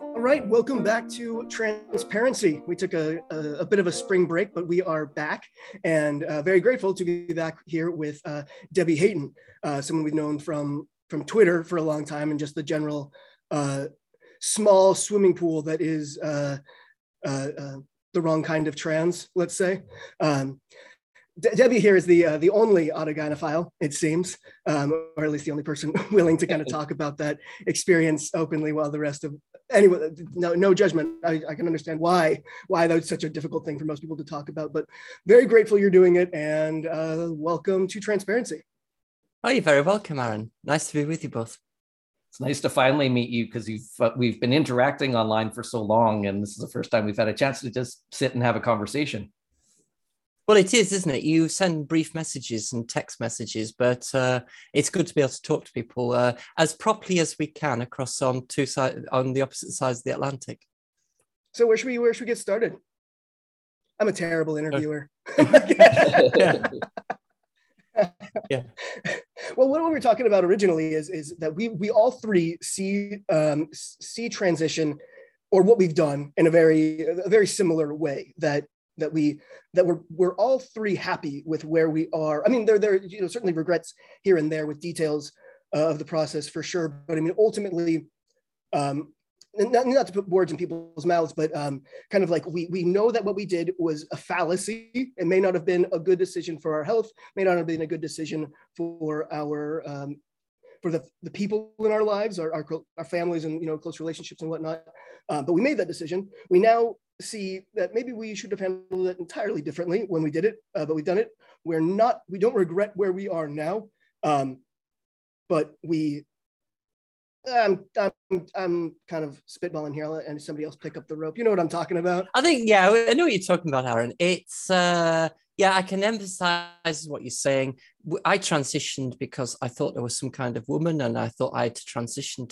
All right, welcome back to Transparency. We took a bit of a spring break, but we are back and very grateful to be back here with Debbie Hayton, someone we've known from Twitter for a long time and just the general small swimming pool that is the wrong kind of trans, let's say. Debbie here is the only autogynephile, it seems, or at least the only person willing to kind of talk about that experience openly while the rest of, anyway, no judgment. I can understand why that's such a difficult thing for most people to talk about, but very grateful you're doing it, and welcome to Transparency. Oh, you're very welcome, Aaron. Nice to be with you both. It's nice to finally meet you because we've been interacting online for so long, and this is the first time we've had a chance to just sit and have a conversation. Well, it is, isn't it? You send brief messages and text messages, but it's good to be able to talk to people as properly as we can across on the opposite sides of the Atlantic. So where should we get started? I'm a terrible interviewer. Yeah. Well, what we were talking about originally is that we all three see transition, or what we've done, in a very similar way, that we're all three happy with where we are. I mean, there you know, certainly regrets here and there with details of the process for sure. But I mean, ultimately, not to put words in people's mouths, but kind of like we know that what we did was a fallacy. It may not have been a good decision for our health, may not have been a good decision for our for the people in our lives, our families, and, you know, close relationships and whatnot. But we made that decision. We now see that maybe we should have handled it entirely differently when we did it, but we've done it. We don't regret where we are now, but we, I'm kind of spitballing here, and somebody else pick up the rope. You know what I'm talking about? I think, yeah, I know what you're talking about, Aaron. It's, yeah, I can emphasize what you're saying. I transitioned because I thought there was some kind of woman, and I thought I had to transition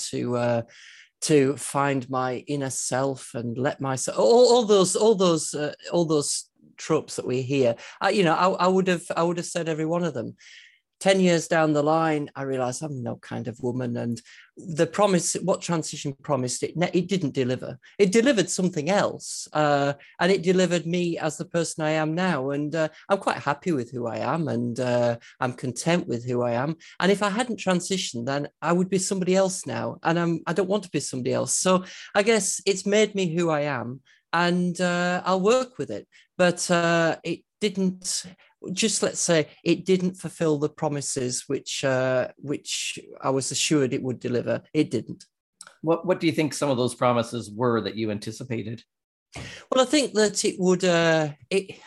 to find my inner self and let myself, all those tropes that we hear. I would have said every one of them. 10 years down the line, I realized I'm no kind of woman, and the promise, what transition promised, it didn't deliver. It delivered something else, and it delivered me as the person I am now, and I'm quite happy with who I am, and I'm content with who I am, and if I hadn't transitioned, then I would be somebody else now, and I don't want to be somebody else, so I guess it's made me who I am, and I'll work with it, but it didn't... Just let's say it didn't fulfill the promises which I was assured it would deliver. It didn't. What do you think some of those promises were that you anticipated? Well, I think that it would it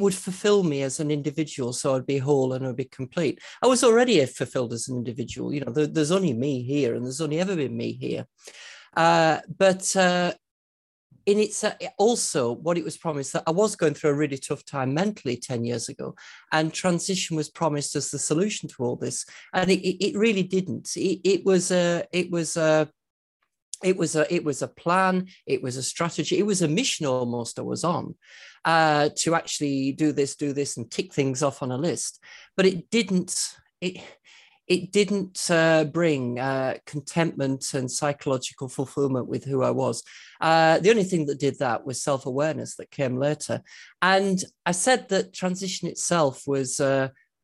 would fulfill me as an individual, so I'd be whole and I'd be complete. I was already fulfilled as an individual. You know, there's only me here, and there's only ever been me here. But in its also what it was promised, that I was going through a really tough time mentally 10 years ago, and transition was promised as the solution to all this, and it really didn't. It was a plan. It was a strategy. It was a mission almost I was on to actually do this, and tick things off on a list, but it didn't. It didn't bring contentment and psychological fulfillment with who I was. The only thing that did that was self-awareness that came later. And I said that transition itself was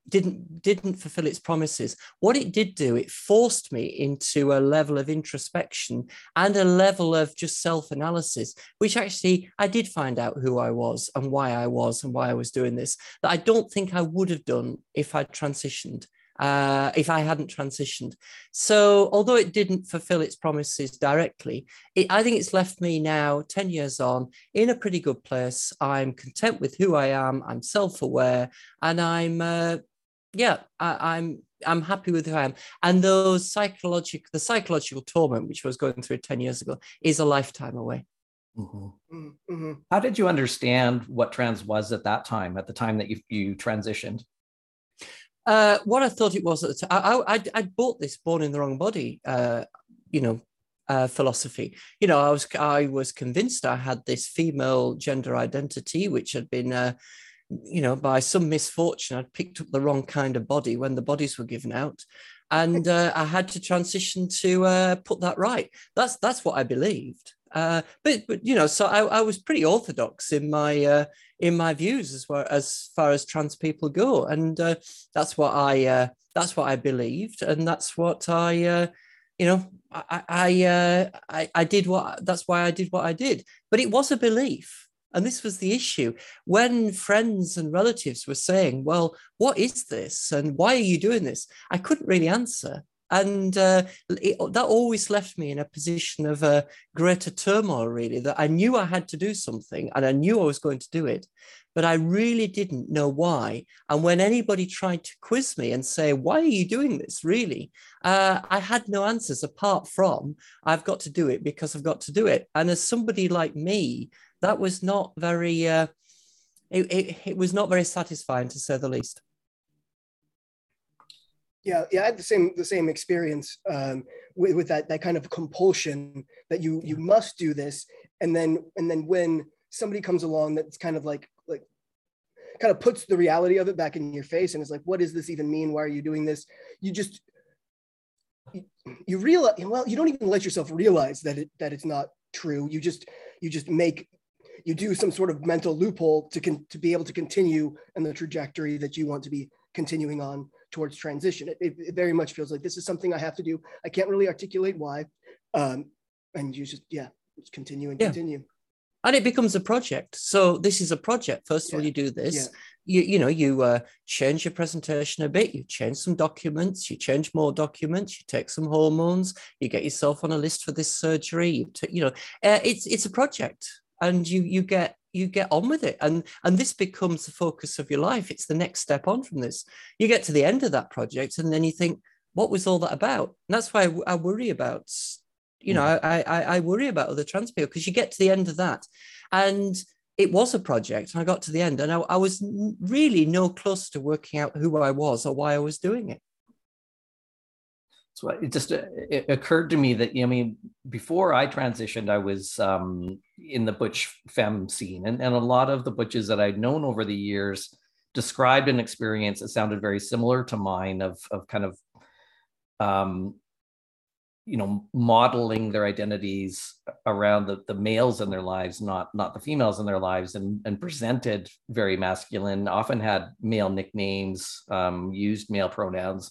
didn't fulfill its promises. What it did do, it forced me into a level of introspection and a level of just self-analysis, which actually I did find out who I was and why I was and why I was doing this, that I don't think I would have done if I'd transitioned. If I hadn't transitioned. So although it didn't fulfill its promises directly, I think it's left me now 10 years on in a pretty good place. I'm content with who I am. I'm self-aware, and I'm happy with who I am. And the psychological torment, which I was going through 10 years ago, is a lifetime away. Mm-hmm. Mm-hmm. How did you understand what trans was at the time that you transitioned? What I thought it was at the time, I'd bought this born in the wrong body, philosophy. You know, I was convinced I had this female gender identity, which had been, by some misfortune, I'd picked up the wrong kind of body when the bodies were given out. And I had to transition to put that right. That's what I believed. So I was pretty orthodox in my views as far as trans people go, and that's what I believed, and that's what that's why I did what I did. But it was a belief, and this was the issue when friends and relatives were saying, "Well, what is this, and why are you doing this?" I couldn't really answer. And that always left me in a position of greater turmoil, really, that I knew I had to do something and I knew I was going to do it, but I really didn't know why. And when anybody tried to quiz me and say, why are you doing this, really? I had no answers apart from I've got to do it because I've got to do it. And as somebody like me, that was not very, it was not very satisfying, to say the least. Yeah, I had the same experience with that kind of compulsion that you must do this, and then when somebody comes along that's kind of puts the reality of it back in your face and is like, what does this even mean? Why are you doing this? You realize, well, you don't even let yourself realize that it's not true. You do some sort of mental loophole to be able to continue in the trajectory that you want to be continuing on towards transition. It very much feels like this is something I have to do. I can't really articulate why. And you just continue. And it becomes a project. So this is a project. First of all, you do this, you change your presentation a bit, you change some documents, you change more documents, you take some hormones, you get yourself on a list for this surgery, it's a project, and you get on with it. And this becomes the focus of your life. It's the next step on from this. You get to the end of that project and then you think, what was all that about? And that's why I worry about, I worry about other trans people, because you get to the end of that. And it was a project. And I got to the end and I was really no closer to working out who I was or why I was doing it. So it occurred to me that, before I transitioned, I was in the butch femme scene. And a lot of the butches that I'd known over the years described an experience that sounded very similar to mine of kind of, modeling their identities around the males in their lives, not the females in their lives, and presented very masculine, often had male nicknames, used male pronouns.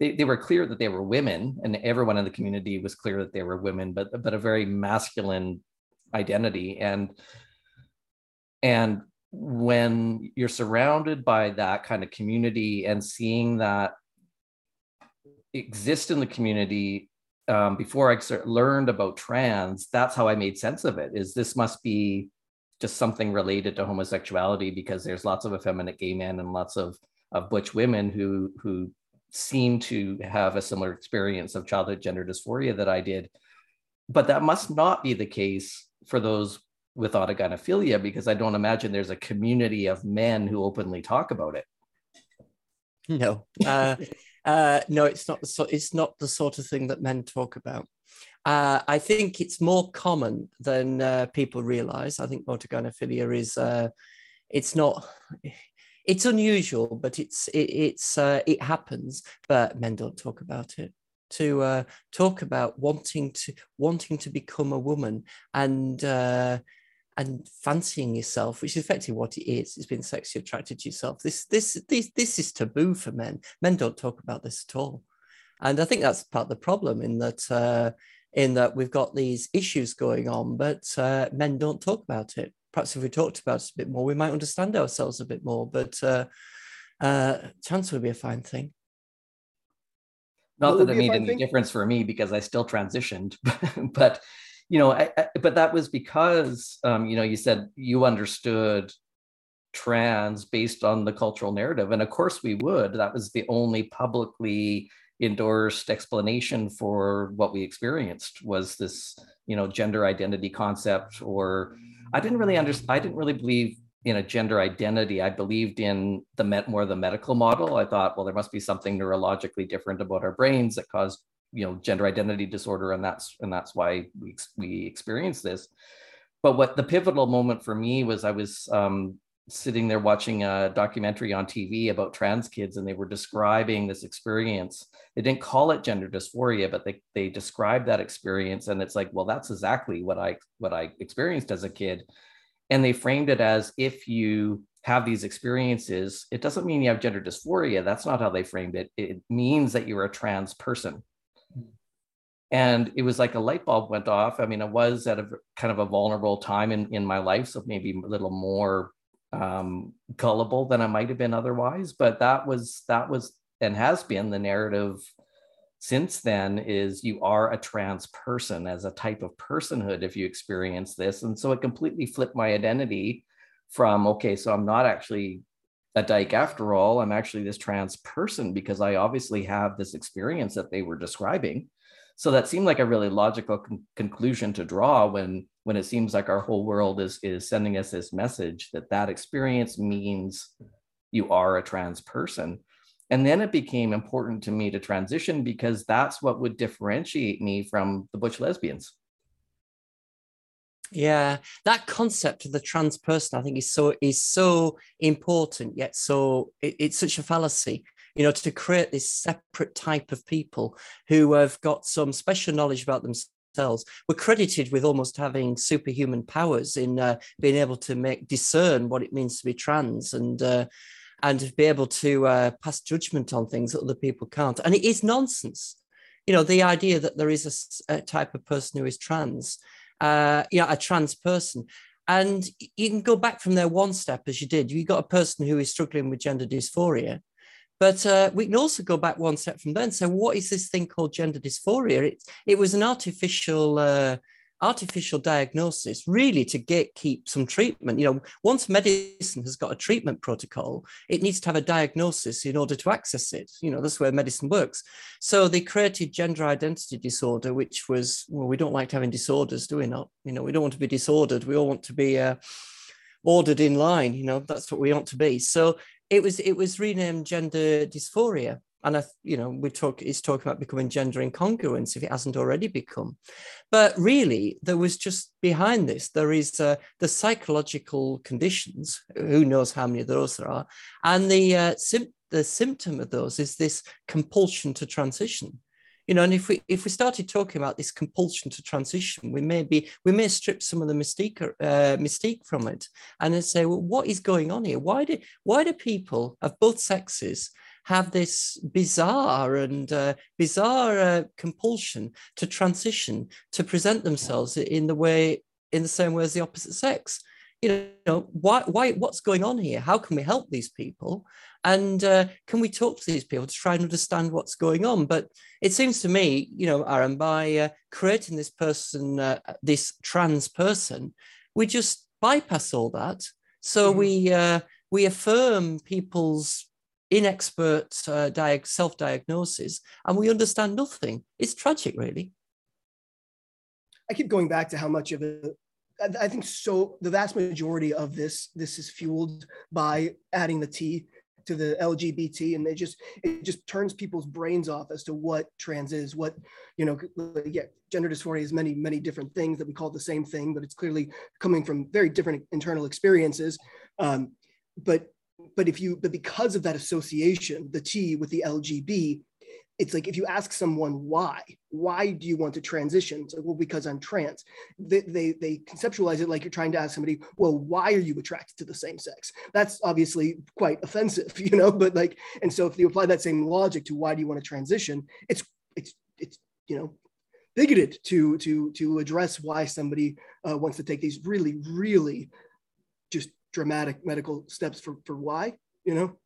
They were clear that they were women, and everyone in the community was clear that they were women, but a very masculine identity. And when you're surrounded by that kind of community and seeing that exist in the community, before I learned about trans, that's how I made sense of it, is this must be just something related to homosexuality, because there's lots of effeminate gay men and lots of butch women who seem to have a similar experience of childhood gender dysphoria that I did. But that must not be the case for those with autogynephilia, because I don't imagine there's a community of men who openly talk about it. No, no, it's not the sort of thing that men talk about. I think it's more common than people realize. I think autogynephilia is it's unusual, but it happens. But men don't talk about it. To talk about wanting to become a woman and fancying yourself, which is effectively what it is. It's being sexually attracted to yourself. This is taboo for men. Men don't talk about this at all, and I think that's part of the problem. In that we've got these issues going on, but men don't talk about it. Perhaps if we talked about it a bit more, we might understand ourselves a bit more, but chance would be a fine thing. Not that it made any difference for me, because I still transitioned, but that was because, you said you understood trans based on the cultural narrative. And of course we would. That was the only publicly endorsed explanation for what we experienced, was this you know, gender identity concept, or I didn't really believe in a gender identity. I believed in the medical model. I thought, well, there must be something neurologically different about our brains that caused, you know, gender identity disorder, and that's why we experience this. But what the pivotal moment for me was, I was sitting there watching a documentary on TV about trans kids, and they were describing this experience. They didn't call it gender dysphoria, but they described that experience, and it's like, well, that's exactly what I experienced as a kid. And they framed it as, if you have these experiences, it doesn't mean you have gender dysphoria. That's not how they framed it. It means that you're a trans person. And it was like a light bulb went off. I mean, I was at a kind of a vulnerable time in my life, so maybe a little more gullible than I might have been otherwise. But that was and has been the narrative since then, is you are a trans person as a type of personhood if you experience this. And so it completely flipped my identity from, okay, so I'm not actually a dyke after all, I'm actually this trans person, because I obviously have this experience that they were describing. So that seemed like a really logical conclusion to draw when it seems like our whole world is sending us this message that experience means you are a trans person. And then it became important to me to transition, because that's what would differentiate me from the butch lesbians. Yeah, that concept of the trans person, I think, is so important, yet so it's such a fallacy. You know, to create this separate type of people who have got some special knowledge about themselves, were credited with almost having superhuman powers in being able to discern what it means to be trans, and be able to pass judgment on things that other people can't. And it is nonsense. You know, the idea that there is a type of person who is trans, a trans person. And you can go back from there one step, as you did. You got a person who is struggling with gender dysphoria. But we can also go back one step from there and say, what is this thing called gender dysphoria? It was an artificial diagnosis, really, to gatekeep some treatment. You know, once medicine has got a treatment protocol, it needs to have a diagnosis in order to access it. You know, that's where medicine works. So they created gender identity disorder, which was, well, we don't like having disorders, do we not? You know, we don't want to be disordered. We all want to be ordered in line. You know, that's what we want to be. So it was renamed gender dysphoria. And, it's talking about becoming gender incongruence, if it hasn't already become. But really, there was just behind this, there is the psychological conditions, who knows how many of those there are. And the symptom of those is this compulsion to transition. You know, and if we started talking about this compulsion to transition, we may strip some of the mystique from it, and then say, well, what is going on here? Why do people of both sexes have this bizarre compulsion to transition, to present themselves in the same way as the opposite sex? You know, why? What's going on here? How can we help these people? And can we talk to these people to try and understand what's going on? But it seems to me, you know, Aaron, by creating this person, this trans person, we just bypass all that. So we affirm people's inexpert self-diagnoses, and we understand nothing. It's tragic, really. I keep going back to how much of it. I think so. The vast majority of this is fueled by adding the T to the LGBT, and it just turns people's brains off as to what trans is. What, you know, gender dysphoria is many, many different things that we call the same thing, but it's clearly coming from very different internal experiences. But because of that association, the T with the LGB, it's like, if you ask someone why do you want to transition? It's like, well, because I'm trans. They conceptualize it like you're trying to ask somebody, well, why are you attracted to the same sex? That's obviously quite offensive, you know, but like, and so if you apply that same logic to why do you want to transition, it's you know, bigoted to address why somebody wants to take these really, really just dramatic medical steps for why, you know?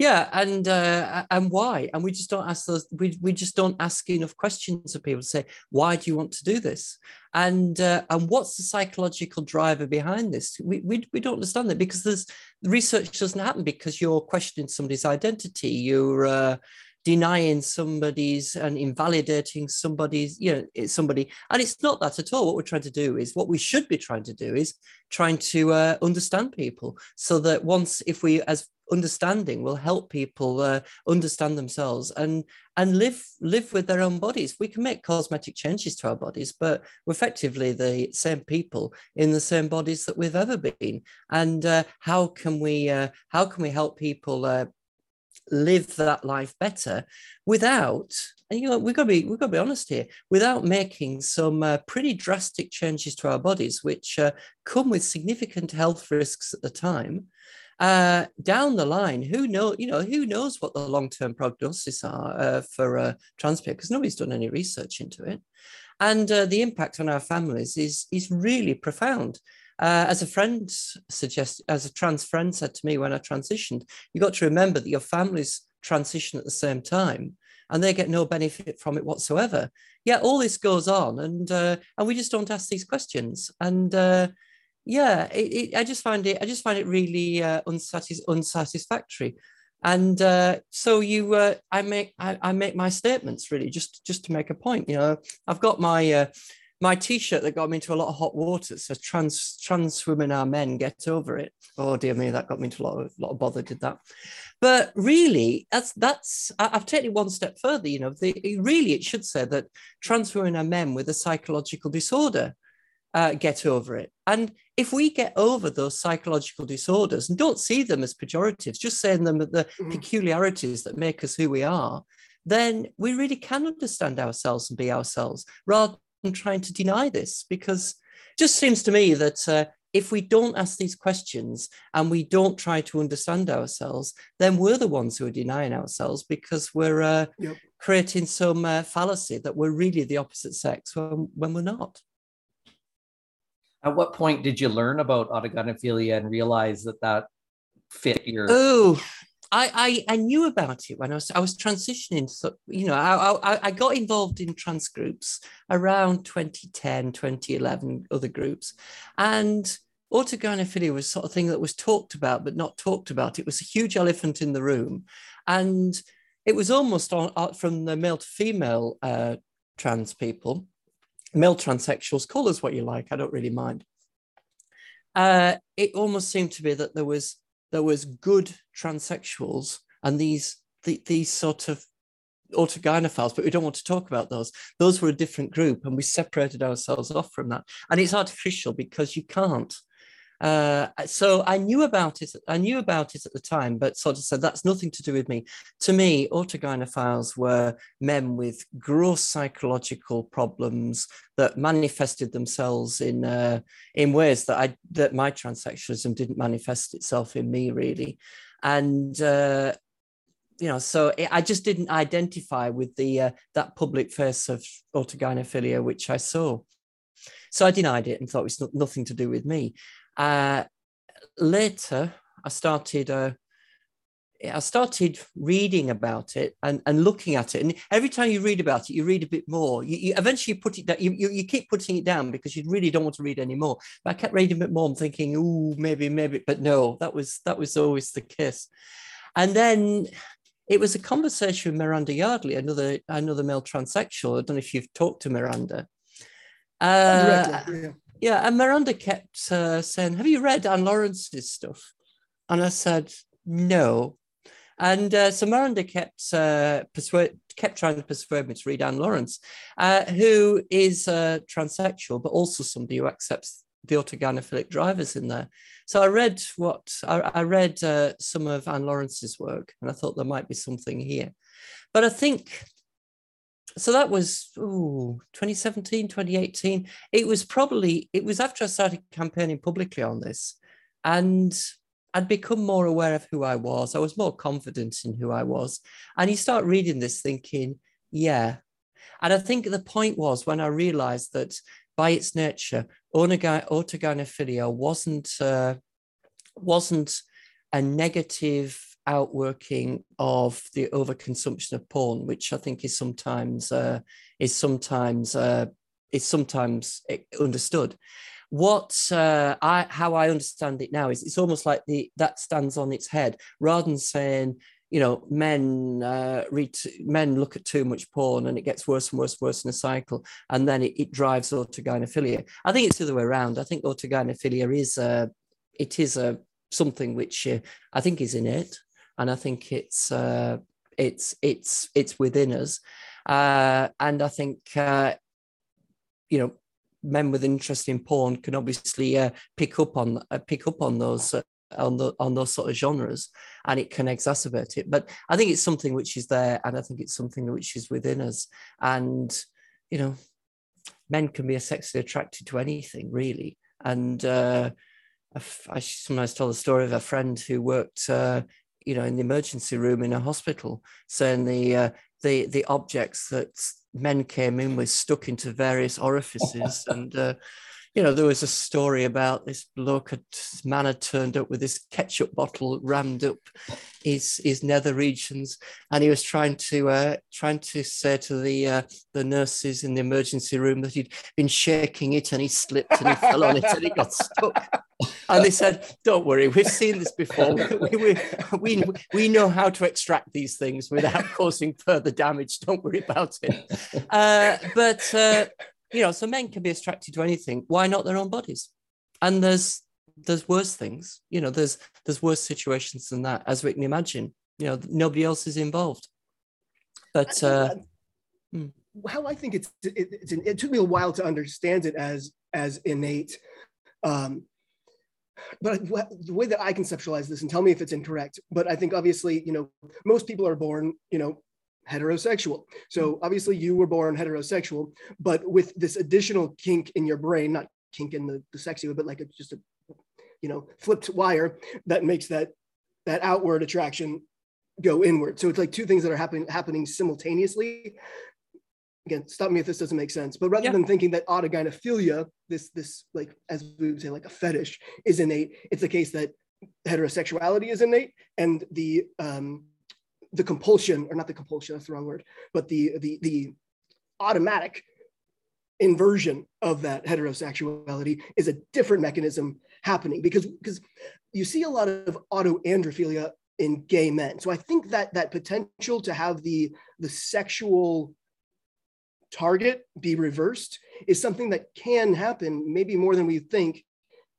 Yeah, and why? And we just don't ask those. We just don't ask enough questions of people to say, why do you want to do this? And what's the psychological driver behind this? We don't understand that, because there's research doesn't happen, because you're questioning somebody's identity. You're denying somebody's and invalidating somebody's, somebody. And it's not that at all. What we're trying to do is, what we should be trying to do is trying to understand people, so that once, if we, as understanding will help people understand themselves and live with their own bodies. We can make cosmetic changes to our bodies, but we're effectively the same people in the same bodies that we've ever been. And how can we help people live that life better without? And we've got to be honest here, without making some pretty drastic changes to our bodies, which come with significant health risks at the time. Down the line, who knows what the long-term prognosis are for trans people, because nobody's done any research into it. And the impact on our families is really profound. As a trans friend said to me when I transitioned, you've got to remember that your families transition at the same time, and they get no benefit from it whatsoever. Yeah, all this goes on, and we just don't ask these questions. And I just find it really unsatisfactory, and so I make my statements really just to make a point. I've got my my T-shirt that got me into a lot of hot water. So trans women are men. Get over it. Oh dear me, that got me into a lot of bother. Did that, but really that's I've taken it one step further. It should say that trans women are men with a psychological disorder. Get over it. And if we get over those psychological disorders and don't see them as pejoratives, just saying them the peculiarities that make us who we are, then we really can understand ourselves and be ourselves, rather than trying to deny this. Because it just seems to me that if we don't ask these questions and we don't try to understand ourselves, then we're the ones who are denying ourselves, because we're creating some fallacy that we're really the opposite sex when we're not. At what point did you learn about autogynephilia and realize that fit your? Oh, I knew about it when I was transitioning. So, I got involved in trans groups around 2010, 2011, other groups. And autogynephilia was sort of thing that was talked about, but not talked about. It was a huge elephant in the room. And it was almost from the male to female trans people. Male transsexuals, call us what you like, I don't really mind. It almost seemed to be that there was good transsexuals and these sort of autogynephiles, but we don't want to talk about those. Those were a different group, and we separated ourselves off from that. And it's artificial, because you can't. So I knew about it. I knew about it at the time, but sort of said that's nothing to do with me. To me, autogynephiles were men with gross psychological problems that manifested themselves in ways that my transsexualism didn't manifest itself in me really, and. So I just didn't identify with the that public face of autogynephilia which I saw, so I denied it and thought it's nothing to do with me. Later, I started reading about it and looking at it. And every time you read about it, you read a bit more. You eventually put it down. You keep putting it down because you really don't want to read anymore. But I kept reading a bit more and thinking, ooh, maybe. But no, that was always the case. And then it was a conversation with Miranda Yardley, another male transsexual. I don't know if you've talked to Miranda. Directly, yeah. Yeah, and Miranda kept saying, have you read Anne Lawrence's stuff? And I said, no. And so Miranda kept trying to persuade me to read Anne Lawrence, who is transsexual, but also somebody who accepts the autogynephilic drivers in there. So I read some of Anne Lawrence's work, and I thought there might be something here. But I think... So that was 2017, 2018. It was after I started campaigning publicly on this, and I'd become more aware of who I was. I was more confident in who I was. And you start reading this thinking, yeah. And I think the point was when I realized that by its nature, autogynephilia wasn't a negative outworking of the overconsumption of porn, which I think is sometimes understood. How I understand it now is it's almost like that stands on its head, rather than saying you know, men look at too much porn, and it gets worse and worse and worse in a cycle, and then it drives autogynephilia. I think it's the other way around. I think autogynephilia is something which I think is innate, and I think it's within us, and I think you know, men with interest in porn can obviously pick up on those. On those sort of genres, and it can exacerbate it. But I think it's something which is there, and I think it's something which is within us. And you know, men can be sexually attracted to anything, really. And I sometimes tell the story of a friend who worked, you know, in the emergency room in a hospital, saying the objects that men came in with stuck into various orifices, and. You know, there was a story about this bloke, this man had turned up with this ketchup bottle rammed up his nether regions, and he was trying to say to the nurses in the emergency room that he'd been shaking it, and he slipped and he fell on it and he got stuck. And they said, "Don't worry, we've seen this before. We know how to extract these things without causing further damage. Don't worry about it." You know, so men can be attracted to anything. Why not their own bodies? And there's worse things. You know, there's worse situations than that, as we can imagine. You know, nobody else is involved. But how I think it took me a while to understand it as innate. But the way that I conceptualize this, and tell me if it's incorrect, but I think obviously, you know, most people are born, you know, heterosexual. So obviously you were born heterosexual, but with this additional kink in your brain, not kink in the sexy way, but like it's just a, you know, flipped wire that makes that outward attraction go inward. So it's like two things that are happening simultaneously. Again, stop me if this doesn't make sense, but rather than thinking that autogynephilia, this like, as we would say, like a fetish is innate, it's the case that heterosexuality is innate, and the compulsion, or not the compulsion, that's the wrong word, but the automatic inversion of that heterosexuality is a different mechanism happening, because you see a lot of autoandrophilia in gay men. So I think that potential to have the sexual target be reversed is something that can happen, maybe more than we think,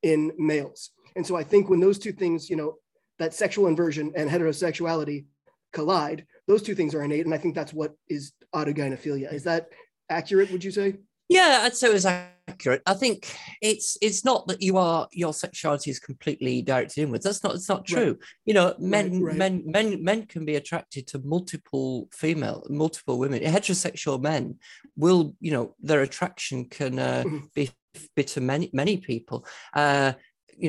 in males. And so I think when those two things, you know, that sexual inversion and heterosexuality collide, those two things are innate, and I think that's what is autogynephilia. Is that accurate, would you say? Yeah, I'd say it was accurate. I think it's not that your sexuality is completely directed inwards. It's not true. Right. You know, men can be attracted to multiple women. Heterosexual men will, you know, their attraction can be to many people. You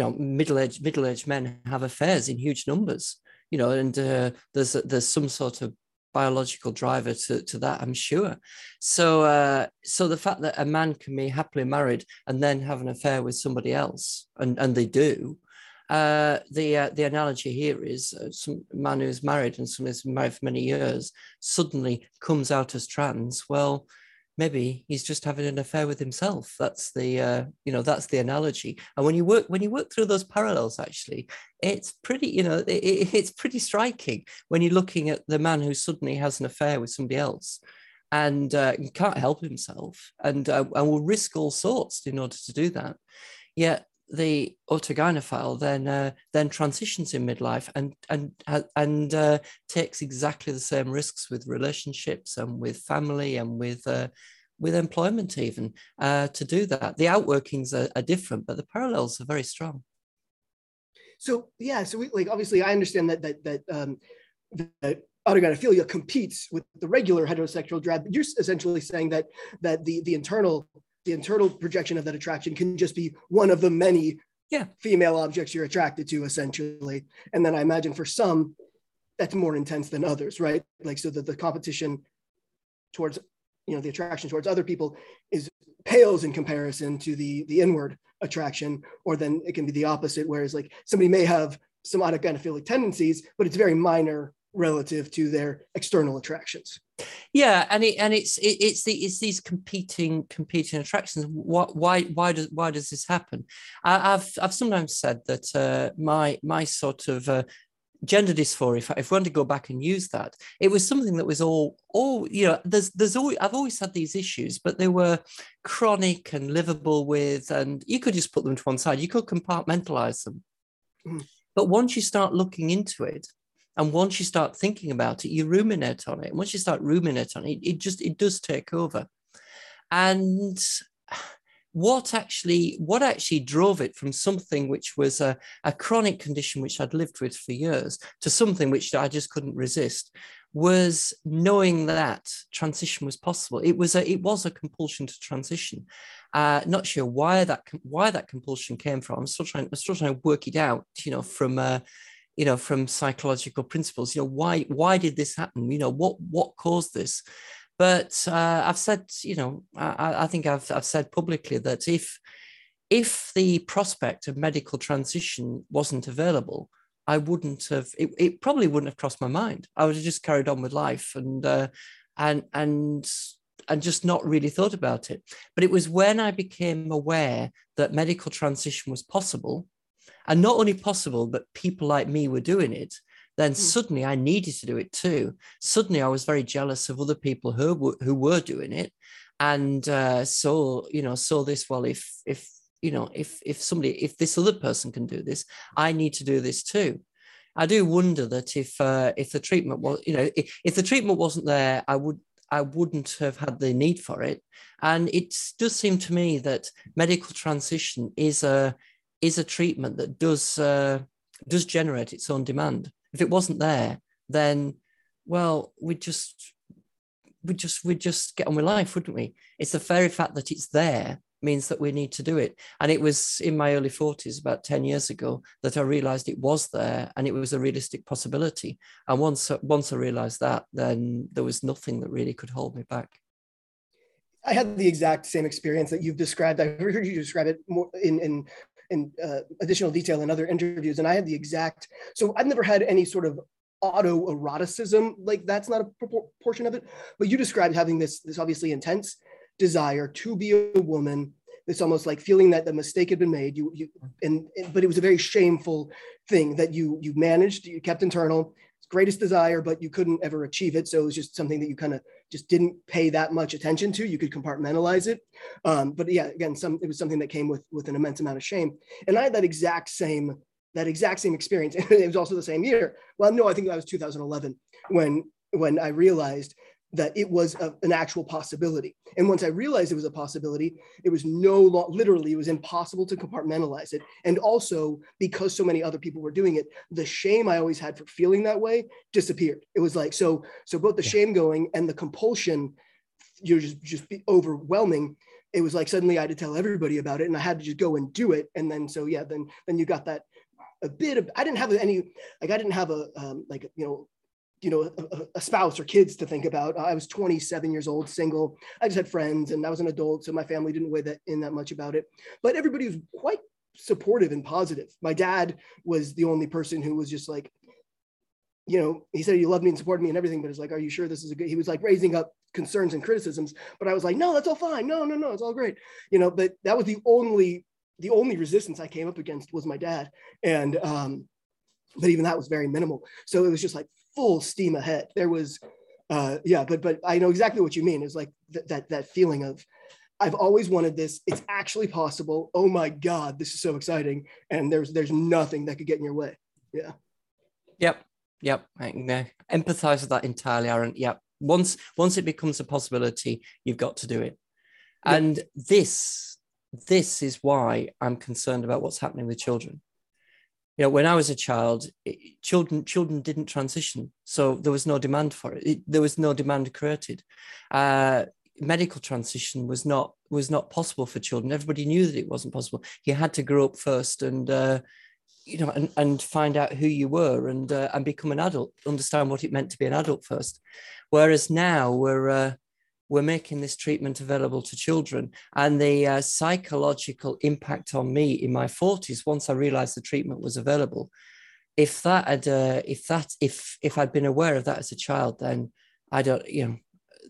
know, middle-aged men have affairs in huge numbers. You know, and there's some sort of biological driver to that, I'm sure. So the fact that a man can be happily married and then have an affair with somebody else, and they do, the analogy here is some man who's married and someone who's married for many years suddenly comes out as trans. Well, maybe he's just having an affair with himself. That's the that's the analogy. And when you work through those parallels, actually, it's pretty, you know, it's pretty striking when you're looking at the man who suddenly has an affair with somebody else, and can't help himself, and will risk all sorts in order to do that. Yet the autogynephile then transitions in midlife and takes exactly the same risks with relationships and with family and with employment even to do that. The outworkings are different, but the parallels are very strong. So yeah, so we, like, obviously I understand that autogynephilia competes with the regular heterosexual drive. You're essentially saying that the internal projection of that attraction can just be one of the many female objects you're attracted to, essentially. And then I imagine for some, that's more intense than others, right? Like, so that the competition towards, you know, the attraction towards other people pales in comparison to the inward attraction, or then it can be the opposite, whereas like somebody may have some autogynephilic tendencies, but it's very minor relative to their external attractions. Yeah, and it's these competing attractions. Why does this happen? I've sometimes said that my sort of gender dysphoria, if we want to go back and use that, it was something that was all you know, there's always, I've always had these issues, but they were chronic and livable with, and you could just put them to one side, you could compartmentalize them. Mm. But once you start looking into it, and once you start thinking about it, you ruminate on it. And once you start ruminating on it, it does take over. And what actually drove it from something which was a chronic condition which I'd lived with for years to something which I just couldn't resist was knowing that transition was possible. It was a compulsion to transition. Not sure why that compulsion came from. I'm still trying to work it out, you know, from psychological principles, you know, why did this happen? You know, what caused this? But I've said, you know, I think I've said publicly that if the prospect of medical transition wasn't available, I wouldn't have. It probably wouldn't have crossed my mind. I would have just carried on with life and just not really thought about it. But it was when I became aware that medical transition was possible, and not only possible, but people like me were doing it. Then suddenly I needed to do it too. Suddenly I was very jealous of other people who were doing it, and saw this. Well, if this other person can do this, I need to do this too. I do wonder that if the treatment was, you know, if the treatment wasn't there, I wouldn't have had the need for it. And it does seem to me that medical transition is a treatment that does generate its own demand. If it wasn't there, then, well, we'd just get on with life, wouldn't we? It's the very fact that it's there means that we need to do it. And it was in my early 40s, about 10 years ago, that I realized it was there and it was a realistic possibility. And once I realized that, then there was nothing that really could hold me back. I had the exact same experience that you've described. I heard you describe it more in additional detail in other interviews. And I had the exact, so I've never had any sort of autoeroticism, like that's not a portion of it, but you described having this obviously intense desire to be a woman. It's almost like feeling that the mistake had been made, but it was a very shameful thing that you managed, you kept internal, greatest desire, but you couldn't ever achieve it. So it was just something that you kind of just didn't pay that much attention to. You could compartmentalize it. But yeah, again, it was something that came with an immense amount of shame. And I had that exact same experience. It was also the same year. Well, no, I think that was 2011 when I realized that it was an actual possibility. And once I realized it was a possibility, it was literally it was impossible to compartmentalize it. And also because so many other people were doing it, the shame I always had for feeling that way disappeared. It was like, so both the shame going and the compulsion, you're just overwhelming. It was like, suddenly I had to tell everybody about it and I had to just go and do it. And then, so yeah, then you got that a bit of, I didn't have a spouse or kids to think about. I was 27 years old, single. I just had friends and I was an adult. So my family didn't weigh in that much about it, but everybody was quite supportive and positive. My dad was the only person who was just like, you know, he said, you love me and support me and everything, but it's like, are you sure this is a good, he was like raising up concerns and criticisms, but I was like, no, that's all fine. No, it's all great. You know, but that was the only resistance I came up against was my dad. And, but even that was very minimal. So it was just like, full steam ahead. There was, but I know exactly what you mean. It's like that feeling of, I've always wanted this. It's actually possible. Oh my God, this is so exciting. And there's nothing that could get in your way. Yeah. Yep. I can empathize with that entirely, Aaron. Yep. Once it becomes a possibility, you've got to do it. Yep. And this is why I'm concerned about what's happening with children. You know, when I was a child, children didn't transition. So there was no demand for it. There was no demand created. Medical transition was not possible for children. Everybody knew that it wasn't possible. You had to grow up first and find out who you were and become an adult, understand what it meant to be an adult first. Whereas now we're making this treatment available to children, and the psychological impact on me in my 40s, once I realized the treatment was available, if I'd been aware of that as a child, then I don't, you know,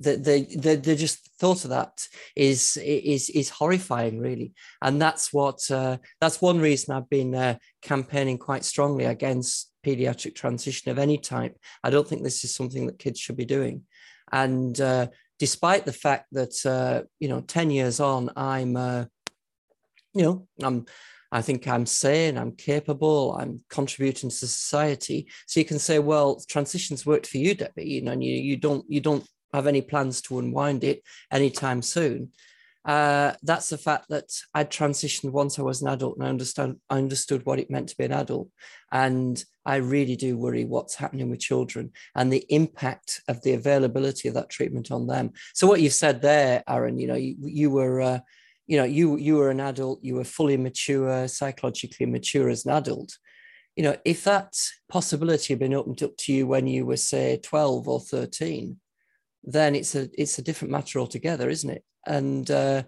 the just thought of that is horrifying, really. And that's one reason I've been campaigning quite strongly against pediatric transition of any type. I don't think this is something that kids should be doing. And despite the fact that, 10 years on, I think I'm sane, I'm capable, I'm contributing to society. So you can say, well, transition's worked for you, Debbie, and you don't have any plans to unwind it anytime soon. That's the fact that I transitioned once I was an adult, and I understood what it meant to be an adult. And I really do worry what's happening with children and the impact of the availability of that treatment on them. So what you've said there, Aaron, you were an adult, you were fully mature, psychologically mature as an adult. If that possibility had been opened up to you when you were, say, 12 or 13, then it's a different matter altogether, isn't it? And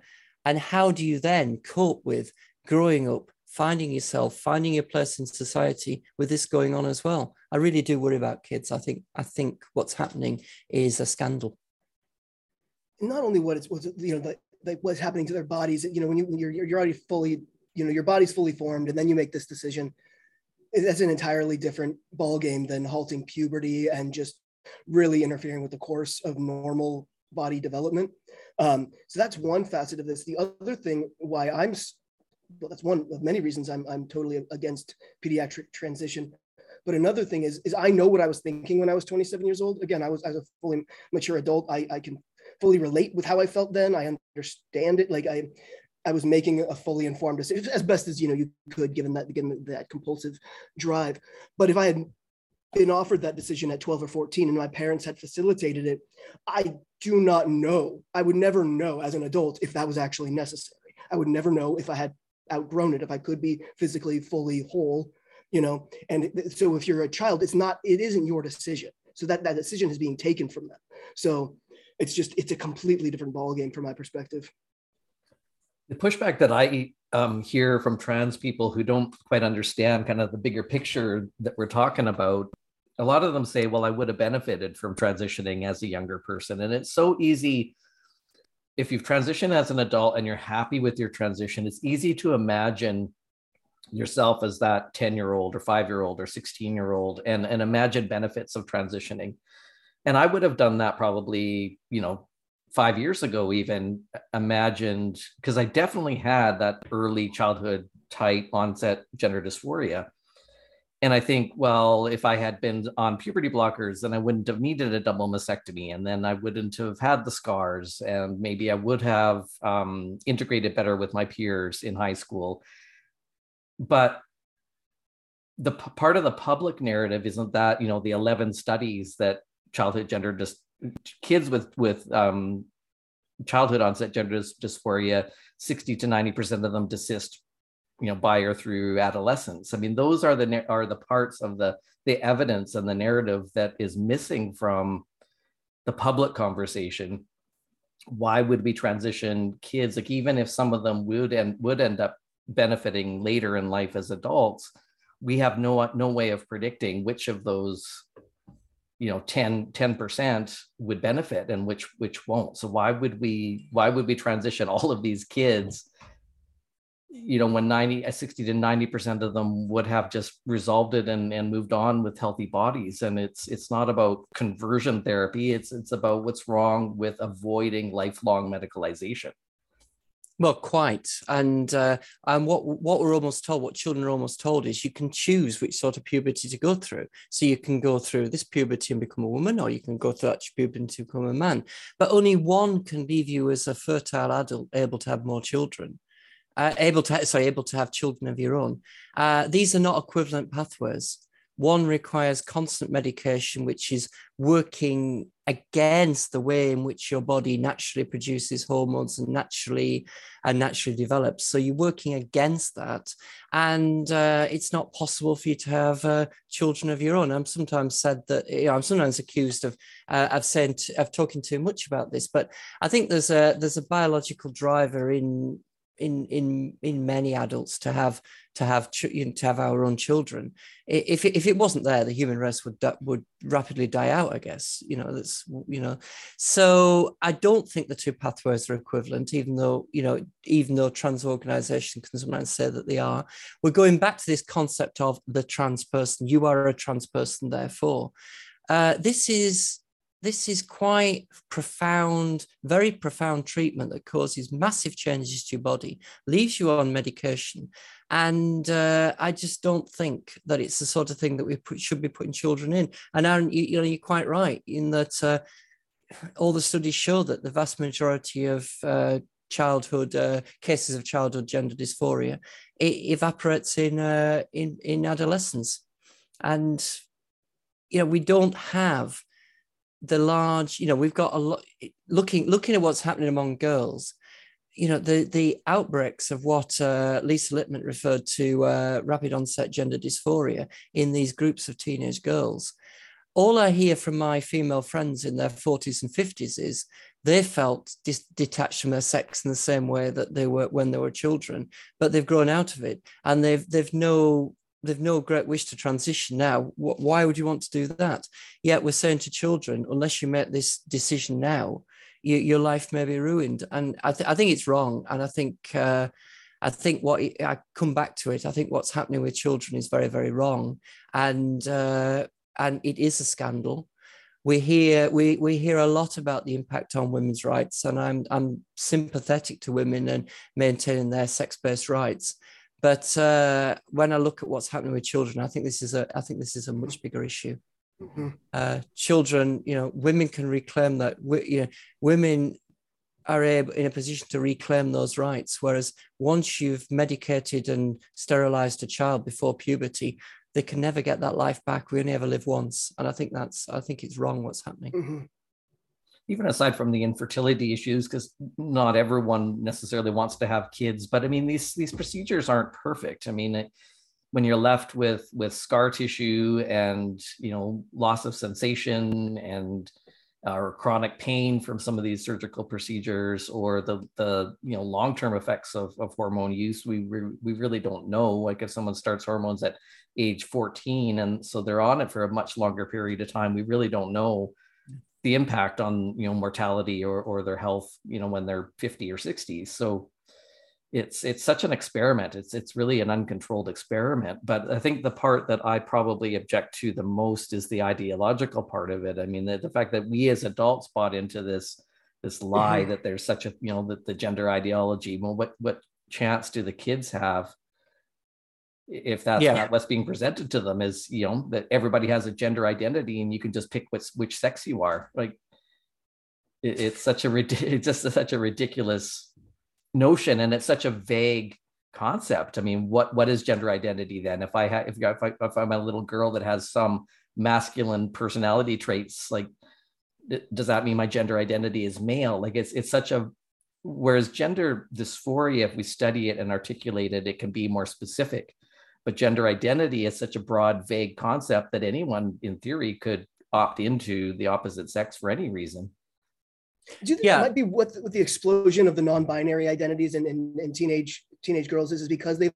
how do you then cope with growing up, finding yourself, finding your place in society with this going on as well? I really do worry about kids. I think what's happening is a scandal. Not only what's happening to their bodies. When you're already fully, your body's fully formed, and then you make this decision. That's an entirely different ballgame than halting puberty and just really interfering with the course of normal body development. So that's one facet of this. The other thing why that's one of many reasons I'm totally against pediatric transition. But another thing is I know what I was thinking when I was 27 years old. Again, I was a fully mature adult. I can fully relate with how I felt then. I understand it. Like I was making a fully informed decision as best as you could, given that compulsive drive. But if I had been offered that decision at 12 or 14 and my parents had facilitated it, I do not know. I would never know as an adult if that was actually necessary. I would never know if I had outgrown it, if I could be physically fully whole, And so if you're a child, it isn't your decision. So that decision is being taken from them. So it's a completely different ballgame from my perspective. The pushback that I hear from trans people who don't quite understand kind of the bigger picture that we're talking about, a lot of them say, well, I would have benefited from transitioning as a younger person. And it's so easy, if you've transitioned as an adult and you're happy with your transition, it's easy to imagine yourself as that 10-year-old or 5-year-old or 16-year-old and imagine benefits of transitioning. And I would have done that probably, 5 years ago, even imagined, because I definitely had that early childhood type onset gender dysphoria. And I think, well, if I had been on puberty blockers, then I wouldn't have needed a double mastectomy, and then I wouldn't have had the scars, and maybe I would have integrated better with my peers in high school. But the part of the public narrative isn't that, the 11 studies that childhood gender kids with childhood onset gender dysphoria, 60 to 90% of them desist, by or through adolescence. I mean, those are the parts of the evidence and the narrative that is missing from the public conversation. Why would we transition kids? Like, even if some of them would end up benefiting later in life as adults, we have no way of predicting which of those 10% would benefit and which won't. So why would we transition all of these kids, when 60 to 90% of them would have just resolved it and moved on with healthy bodies? And it's not about conversion therapy. It's about what's wrong with avoiding lifelong medicalization. Well, quite. And what children are almost told is you can choose which sort of puberty to go through. So you can go through this puberty and become a woman, or you can go through that puberty to become a man. But only one can leave you as a fertile adult, able to have more children, able to have children of your own. These are not equivalent pathways. One requires constant medication, which is working against the way in which your body naturally produces hormones and naturally develops. So you're working against that. And it's not possible for you to have children of your own. I'm sometimes accused of talking too much about this, but I think there's a biological driver in in many adults to have our own children. If it wasn't there, the human race would rapidly die out, I guess. So I don't think the two pathways are equivalent, even though trans organizations can sometimes say that they are. We're going back to this concept of the trans person. You are a trans person, therefore. This is quite profound, very profound treatment that causes massive changes to your body, leaves you on medication. And I just don't think that it's the sort of thing that we should be putting children in. And Aaron, you're quite right in that all the studies show that the vast majority of cases of childhood gender dysphoria, it evaporates in adolescence. And, we don't have the large, we've got a lot looking at what's happening among girls, the outbreaks of what Lisa Littman referred to, rapid onset gender dysphoria in these groups of teenage girls. All I hear from my female friends in their 40s and 50s is they felt detached from their sex in the same way that they were when they were children, but they've grown out of it and they've no great wish to transition now. Why would you want to do that? Yet we're saying to children, unless you make this decision now, your life may be ruined. And I think it's wrong. And I think what's happening with children is very, very wrong. And it is a scandal. We hear a lot about the impact on women's rights, and I'm sympathetic to women and maintaining their sex-based rights. But when I look at what's happening with children, I think this is a much bigger issue. Mm-hmm. Children, women can reclaim that. Women are in a position to reclaim those rights. Whereas once you've medicated and sterilized a child before puberty, they can never get that life back. We only ever live once, and I think it's wrong what's happening. Mm-hmm. Even aside from the infertility issues, because not everyone necessarily wants to have kids, but I mean, these procedures aren't perfect. I mean, when you're left with scar tissue and, loss of sensation and or chronic pain from some of these surgical procedures, or the long-term effects of hormone use, we really don't know. Like if someone starts hormones at age 14, and so they're on it for a much longer period of time, we really don't know the impact on mortality or their health when they're 50 or 60. So it's such an experiment. It's really an uncontrolled experiment. But I think the part that I probably object to the most is the ideological part of it. I mean, the fact that we as adults bought into this lie that there's such a that the gender ideology. Well, what chance do the kids have if that's not what's being presented to them, is that everybody has a gender identity and you can just pick which sex you are. Like it's such a ridiculous notion, and it's such a vague concept. I mean, what is gender identity then? If I'm a little girl that has some masculine personality traits, like does that mean my gender identity is male? Like it's such a. Whereas gender dysphoria, if we study it and articulate it, it can be more specific. But gender identity is such a broad, vague concept that anyone, in theory, could opt into the opposite sex for any reason. Do you think that might be what the explosion of the non-binary identities in teenage girls is because they've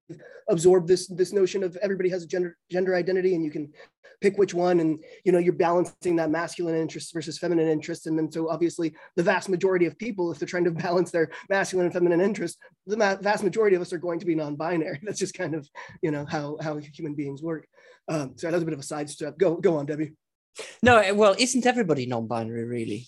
absorbed this notion of everybody has a gender identity and you can pick which one, and you're balancing that masculine interest versus feminine interest, and then so obviously the vast majority of people, if they're trying to balance their masculine and feminine interests, the vast majority of us are going to be non-binary. That's just kind of how human beings work. Sorry, that was a bit of a sidestep. Go on, Debbie. No, well, isn't everybody non-binary really?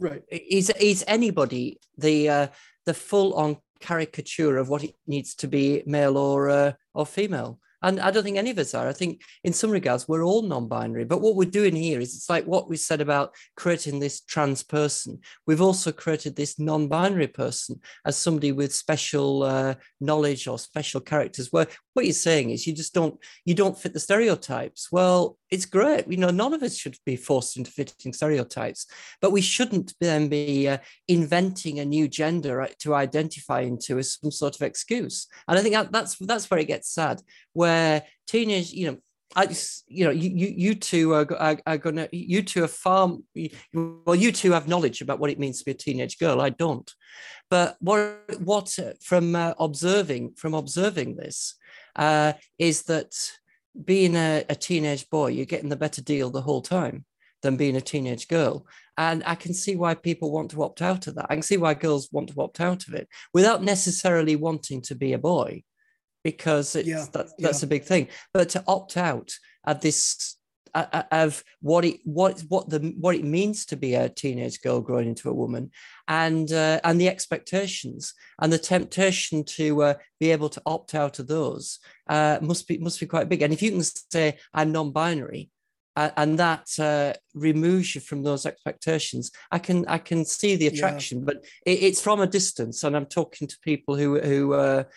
Right? Is anybody the full-on caricature of what it needs to be, male or female? And I don't think any of us are. I think in some regards we're all non-binary. But what we're doing here is, it's like what we said about creating this trans person. We've also created this non-binary person as somebody with special knowledge or special characters. Where what you're saying is you don't fit the stereotypes. Well, it's great. None of us should be forced into fitting stereotypes. But we shouldn't then be inventing a new gender to identify into as some sort of excuse. And I think that's where it gets sad. Where teenage, You two have knowledge about what it means to be a teenage girl. I don't. But from observing this is that being a teenage boy, you're getting the better deal the whole time than being a teenage girl. And I can see why people want to opt out of that. I can see why girls want to opt out of it without necessarily wanting to be a boy, because that's a big thing. But to opt out at this of what it means to be a teenage girl growing into a woman, and the expectations and the temptation to be able to opt out of those must be quite big. And if you can say I'm non-binary, and that removes you from those expectations, I can see the attraction, but it's from a distance. And I'm talking to people who've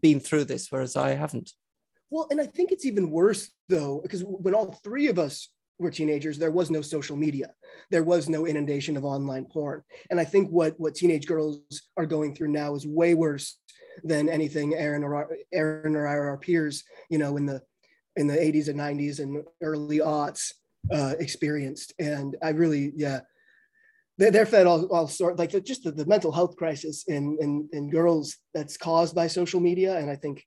been through this, whereas I haven't. Well, and I think it's even worse though, because when all three of us were teenagers, there was no social media, there was no inundation of online porn, and I think what teenage girls are going through now is way worse than anything Aaron or our peers, in the 80s and 90s and early aughts experienced. And I really, they're fed all sorts, like just the mental health crisis in girls that's caused by social media. And I think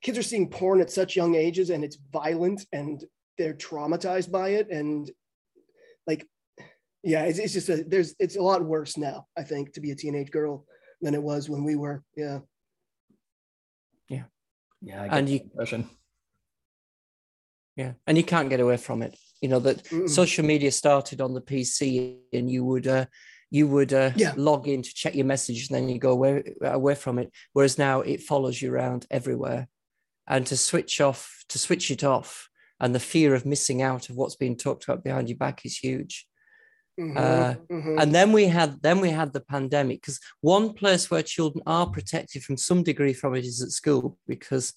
kids are seeing porn at such young ages, and it's violent and they're traumatized by it. And it's a lot worse now, I think, to be a teenage girl than it was when we were. Yeah, I get the impression. Yeah, and you can't get away from it. You know that social media started on the PC, and you would log in to check your message, and then you go away from it. Whereas now it follows you around everywhere, and to switch it off, and the fear of missing out of what's being talked about behind your back is huge. And then we had the pandemic, because one place where children are protected from some degree from it is at school, because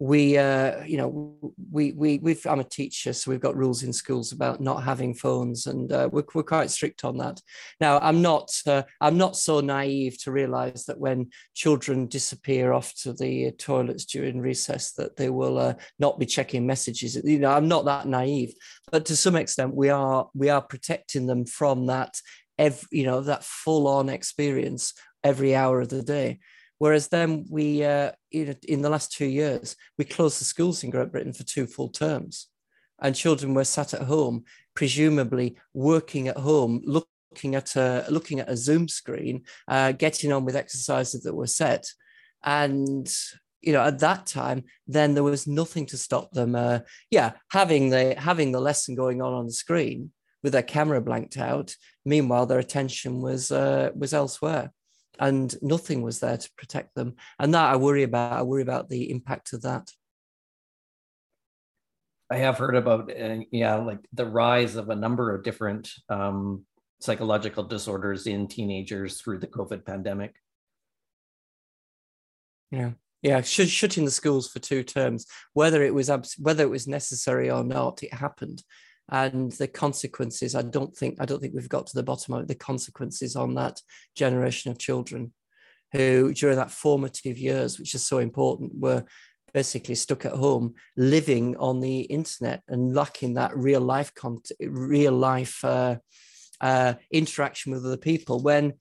we've I'm a teacher, so we've got rules in schools about not having phones, and we're quite strict on that. Now I'm not so naive to realize that when children disappear off to the toilets during recess, that they will not be checking messages. I'm not that naive, but to some extent we are protecting them from that that full-on experience every hour of the day. Whereas then we, in the last 2 years, we closed the schools in Great Britain for 2 full terms, and children were sat at home, presumably working at home, looking at a Zoom screen, getting on with exercises that were set. And at that time, then there was nothing to stop them. Having the lesson going on the screen with their camera blanked out. Meanwhile, their attention was elsewhere. And nothing was there to protect them. And that I worry about the impact of that. I have heard about, the rise of a number of different psychological disorders in teenagers through the COVID pandemic. Yeah. Yeah, shutting the schools for 2 terms, whether it was necessary or not, it happened. And the consequences, I don't think we've got to the bottom of it, the consequences on that generation of children who, during that formative years, which is so important, were basically stuck at home, living on the internet and lacking that real life interaction with other people. When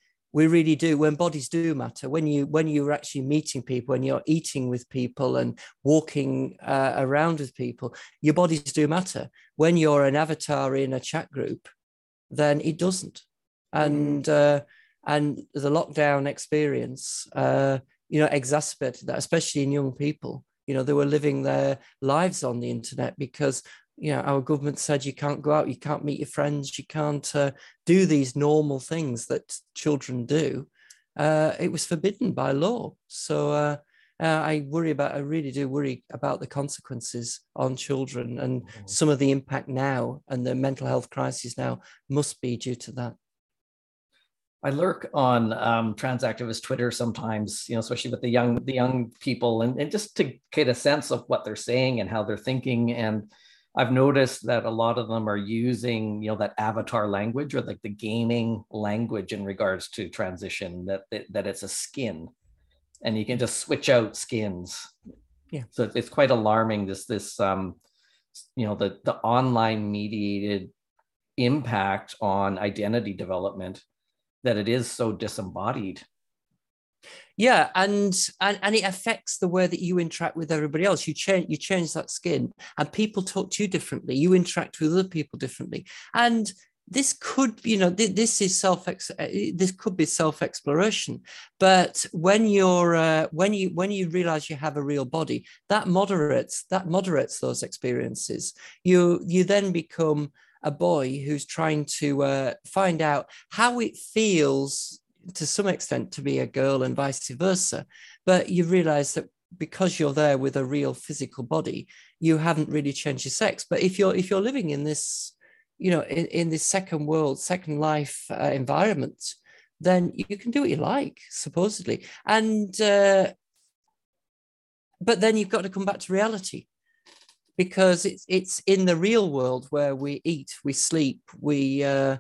bodies do matter, when you're actually meeting people, when you're eating with people and walking around with people, your bodies do matter. When you're an avatar in a chat group, then it doesn't. And the lockdown experience, exacerbated that, especially in young people. They were living their lives on the internet because our government said you can't go out, you can't meet your friends, you can't do these normal things that children do. It was forbidden by law. So I really do worry about the consequences on children, and some of the impact now and the mental health crisis now must be due to that. I lurk on trans activist Twitter sometimes, especially with the young people, and just to get a sense of what they're saying and how they're thinking. And I've noticed that a lot of them are using, that avatar language, or like the gaming language in regards to transition, that it's a skin, and you can just switch out skins. Yeah. So it's quite alarming, the online mediated impact on identity development, that it is so disembodied. Yeah, and it affects the way that you interact with everybody else. You change that skin, and people talk to you differently. You interact with other people differently, and this could, this could be self-exploration. But when you realize you have a real body, that moderates those experiences. You then become a boy who's trying to find out how it feels, to some extent, to be a girl and vice versa. But you realize that because you're there with a real physical body, you haven't really changed your sex. But if you're living in this, in this second world, second life environment, then you can do what you like, supposedly. And but then you've got to come back to reality, because it's in the real world where we eat, we sleep, you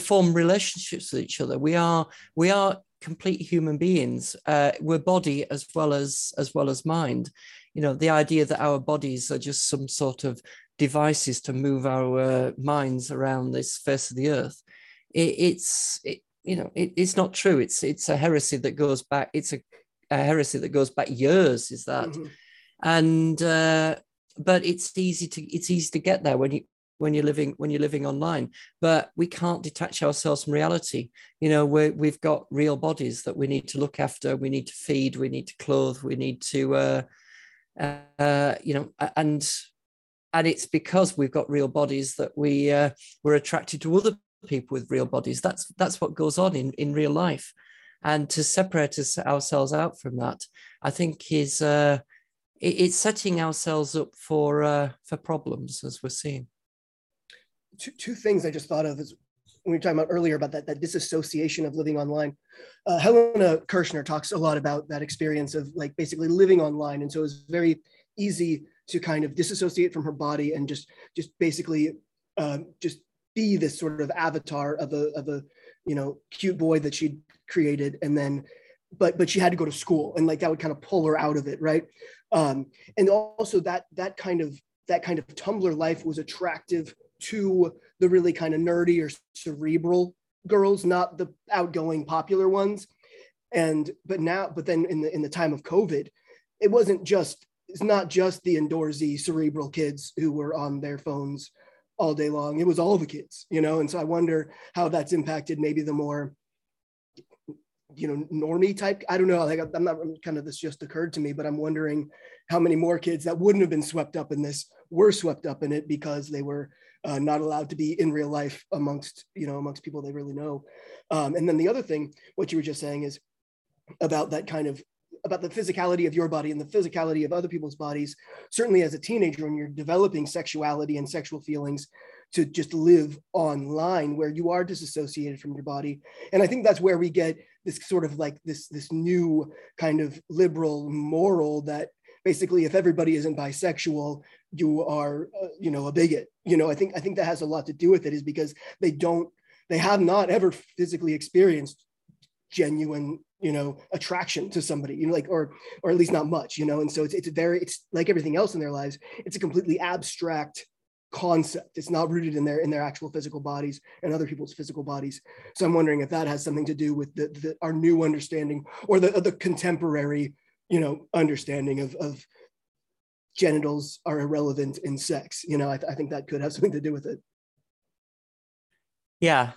form relationships with each other. We are complete human beings. We're body as well as mind. The idea that our bodies are just some sort of devices to move our minds around this face of the earth, it's not true. It's a heresy that goes back. It's a heresy that goes back years. Is that? Mm-hmm. And but it's easy to get there when you're living online, but we can't detach ourselves from reality. We've got real bodies that we need to look after, we need to feed, we need to clothe, we need to, and it's because we've got real bodies that we're attracted to other people with real bodies. That's what goes on in real life. And to separate ourselves out from that, I think is, it's setting ourselves up for problems, as we're seeing. Two things I just thought of is when we were talking about earlier about that disassociation of living online. Helena Kirshner talks a lot about that experience of like basically living online. And so it was very easy to kind of disassociate from her body and just basically just be this sort of avatar of a cute boy that she'd created. And then, but she had to go to school, and like that would kind of pull her out of it. Right. And also that kind of Tumblr life was attractive to the really kind of nerdy or cerebral girls, not the outgoing popular ones. But then in the time of COVID, it's not just the indoorsy cerebral kids who were on their phones all day long. It was all the kids, and so I wonder how that's impacted maybe the more, normie type. I don't know, like this just occurred to me, but I'm wondering how many more kids that wouldn't have been swept up in this were swept up in it because they were not allowed to be in real life amongst people they really know. And then the other thing, what you were just saying is about that kind of, about the physicality of your body and the physicality of other people's bodies. Certainly as a teenager, when you're developing sexuality and sexual feelings, to just live online where you are disassociated from your body. And I think that's where we get this sort of like this new kind of liberal moral that basically if everybody isn't bisexual, you are, a bigot. I think that has a lot to do with it, is because they have not ever physically experienced genuine, attraction to somebody, or at least not much, and so it's like everything else in their lives, it's a completely abstract concept. It's not rooted in their actual physical bodies and other people's physical bodies. So I'm wondering if that has something to do with our new understanding, or the contemporary, understanding of genitals are irrelevant in sex. I think that could have something to do with it. Yeah.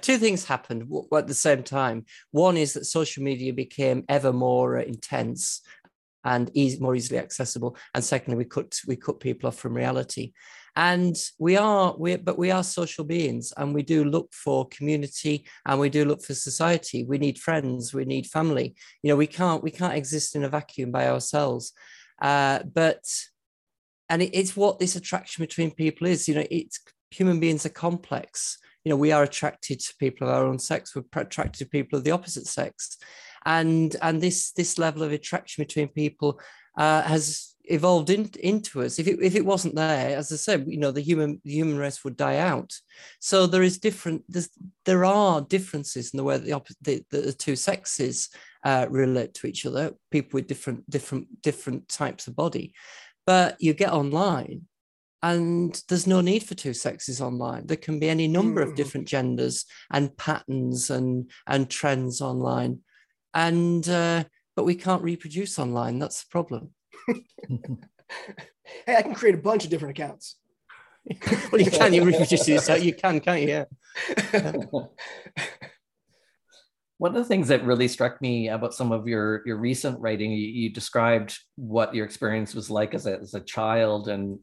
Two things happened at the same time. One is that social media became ever more intense and more easily accessible. And secondly, we cut people off from reality. And we are social beings, and we do look for community, and we do look for society. We need friends, we need family. We can't exist in a vacuum by ourselves. It's what this attraction between people is. It's human beings are complex. We are attracted to people of our own sex. We're attracted to people of the opposite sex. And this level of attraction between people has evolved into us. If it wasn't there, as I said, the human race would die out. So there are differences in the way that the two sexes relate to each other, people with different types of body. But you get online and there's no need for two sexes online. There can be any number of different genders and patterns and trends online. And but we can't reproduce online. That's the problem. Hey, I can create a bunch of different accounts. Well, you can. You reproduce yourself. You can, can't you? Yeah. One of the things that really struck me about some of your recent writing, you described what your experience was like as a child, and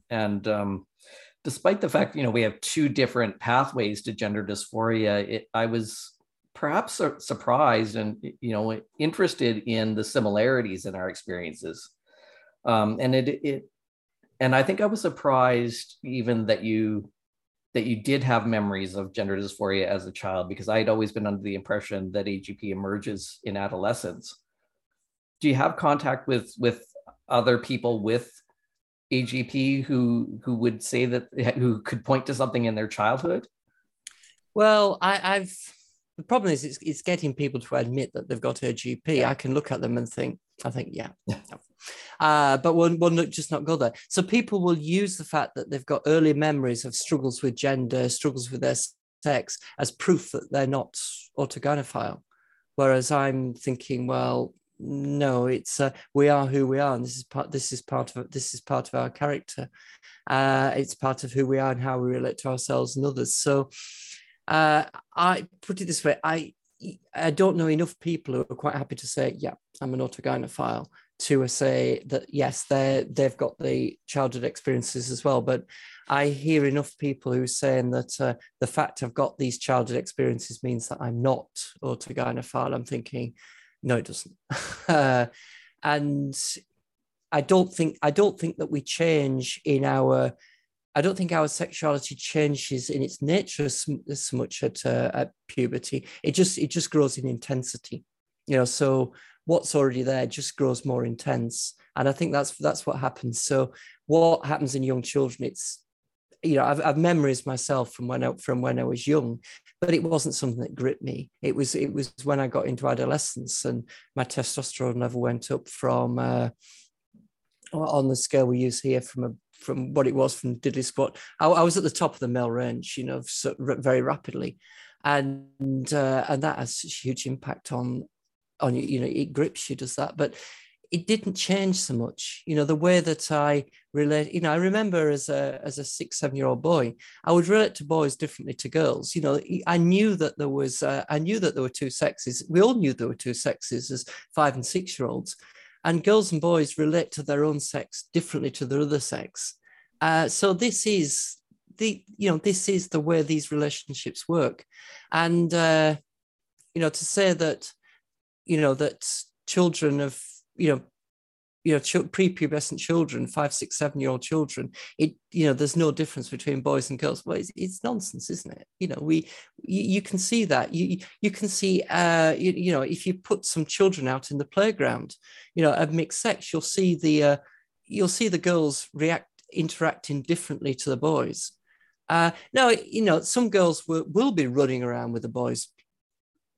despite the fact, you know, we have two different pathways to gender dysphoria, I was perhaps surprised and, you know, interested in the similarities in our experiences, and I think I was surprised even that you did have memories of gender dysphoria as a child, because I had always been under the impression that AGP emerges in adolescence. Do you have contact with other people with AGP who would say that, who could point to something in their childhood? Well, the problem is it's getting people to admit that they've got AGP. Yeah. I can look at them and think, yeah. But we'll just not go there. So people will use the fact that they've got early memories of struggles with gender, struggles with their sex, as proof that they're not autogynephile. Whereas I'm thinking, well, no, it's we are who we are, and this is part of our character. It's part of who we are and how we relate to ourselves and others. So I put it this way: I don't know enough people who are quite happy to say, yeah, I'm an autogynephile, to say that, yes, they've got the childhood experiences as well. But I hear enough people who are saying that the fact I've got these childhood experiences means that I'm not autogynephile. I'm thinking, no, it doesn't. And I don't think that we change in our... I don't think our sexuality changes in its nature as much at puberty. It just grows in intensity, you know. So what's already there just grows more intense, and I think that's what happens. So what happens in young children? It's, you know, I've memories myself from when I was young, but it wasn't something that gripped me. It was when I got into adolescence and my testosterone level went up from on the scale we use here from what it was from diddly squat. I was at the top of the male range, you know, so very rapidly. And that has a huge impact on you, you know, it grips you, does that, but it didn't change so much. You know, the way that I relate, you know, I remember as a 6-7-year-old boy, I would relate to boys differently to girls. You know, I knew that there were two sexes. We all knew there were two sexes as 5- and 6-year-olds. And girls and boys relate to their own sex differently to their other sex. So this is the way these relationships work. And, you know, to say that, you know, that children of, you know, prepubescent children, 5-, 6-, 7-year-old children, it, you know, there's no difference between boys and girls. Well, it's nonsense, isn't it? You know, you can see that. You can see, you know, if you put some children out in the playground, you know, of mixed sex, you'll see the girls interacting differently to the boys. Now, you know, some girls will be running around with the boys,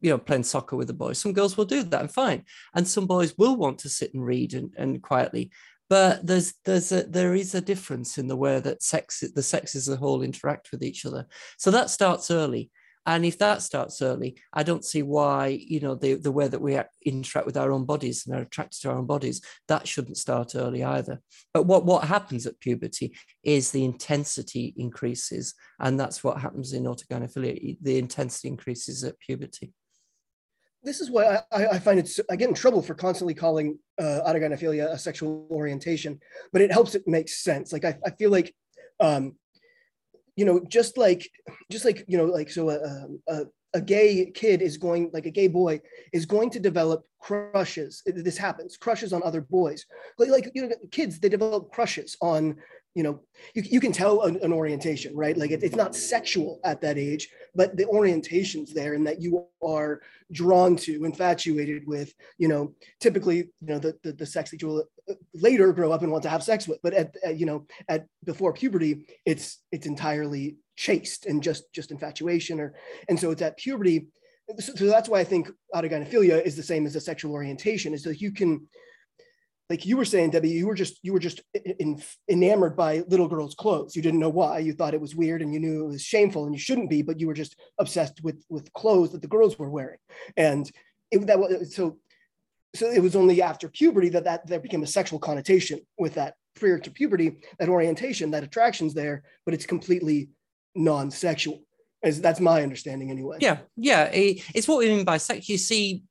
you know, playing soccer with the boys. Some girls will do that and fine. And some boys will want to sit and read and quietly. But there is a difference in the way that the sexes as a whole interact with each other. So that starts early. And if that starts early, I don't see why, you know, the way that we interact with our own bodies and are attracted to our own bodies, that shouldn't start early either. But what happens at puberty is the intensity increases. And that's what happens in autogynephilia. The intensity increases at puberty. This is why I find it, I get in trouble for constantly calling autogynephilia a sexual orientation, but it helps it make sense. Like, I feel like, you know, just like, you know, like, so a gay kid is going, like a gay boy is going to develop crushes. This happens, crushes on other boys. Like, you know, kids, they develop crushes on, you know, you can tell an orientation, right? Like it's not sexual at that age, but the orientation's there and that you are drawn to, infatuated with, you know, typically, you know, the sex that you'll later grow up and want to have sex with. But at before puberty, it's entirely chaste and just infatuation. And so it's at puberty So that's why I think autogynephilia is the same as a sexual orientation, is that you can, like you were saying, Debbie, you were just enamored by little girls' clothes. You didn't know why. You thought it was weird and you knew it was shameful and you shouldn't be, but you were just obsessed with clothes that the girls were wearing. And so it was only after puberty that there became a sexual connotation with that. Prior to puberty, that orientation, that attraction's there, but it's completely non-sexual. That's my understanding anyway. Yeah. It's what we mean by sex. You see,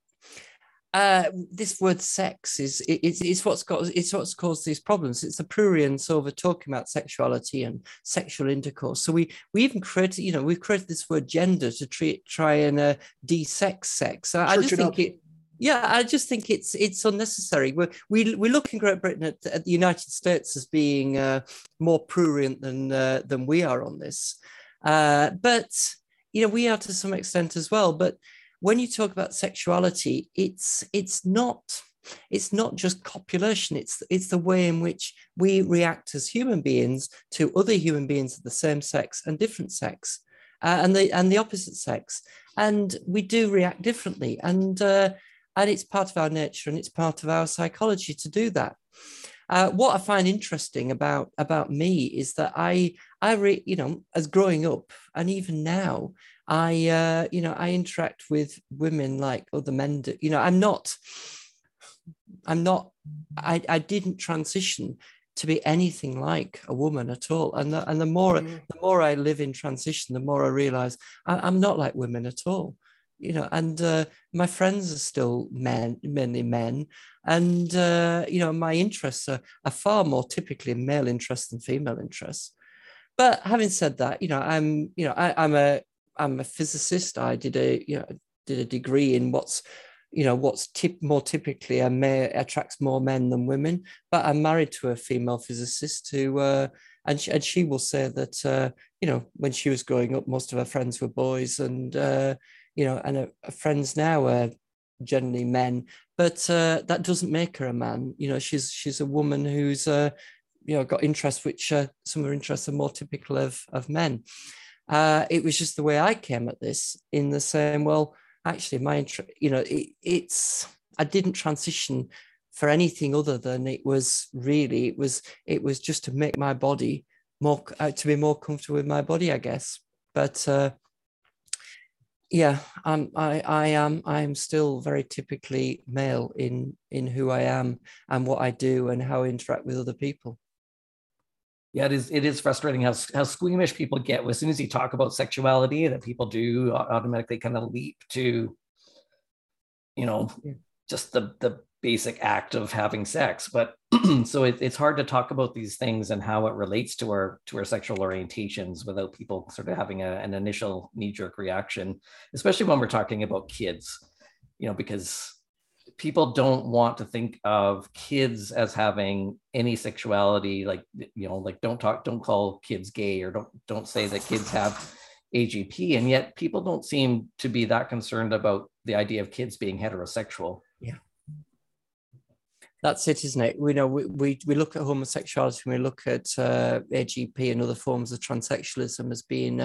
this word sex is what's caused these problems. It's the prurience over talking about sexuality and sexual intercourse. So we even created, we've created this word gender to try and de-sex sex. So I just think it. Yeah, I just think it's unnecessary. We look in Great Britain at the United States as being more prurient than we are on this. But, we are to some extent as well. But when you talk about sexuality, it's not just copulation. It's the way in which we react as human beings to other human beings of the same sex and different sex and the opposite sex. And we do react differently. And it's part of our nature and it's part of our psychology to do that. What I find interesting about me is that as growing up and even now, I interact with women like other men do. I didn't transition to be anything like a woman at all. And the more I live in transition, the more I realize I'm not like women at all. My friends are still men, mainly men. And, my interests are far more typically male interests than female interests. But having said that, I'm a physicist. I did a degree in what's more typically a male, attracts more men than women, but I'm married to a female physicist who will say that, when she was growing up, most of her friends were boys and friends now are generally men, but that doesn't make her a man. She's a woman who's got interests which some of her interests are more typical of men. It was just the way I came at this, in the saying, well, actually, my interest, I didn't transition for anything other than it was just to make my body more to be more comfortable with my body, I guess, but. Yeah, I am still very typically male in who I am and what I do and how I interact with other people. Yeah, it is frustrating how squeamish people get as soon as you talk about sexuality, that people do automatically kind of leap to, just the basic act of having sex. But so it's hard to talk about these things and how it relates to our sexual orientations without people sort of having an initial knee-jerk reaction, especially when we're talking about kids, because people don't want to think of kids as having any sexuality, don't call kids gay, or don't say that kids have AGP, and yet people don't seem to be that concerned about the idea of kids being heterosexual. Yeah. That's it, isn't it? We look at homosexuality and we look at AGP and other forms of transsexualism as being,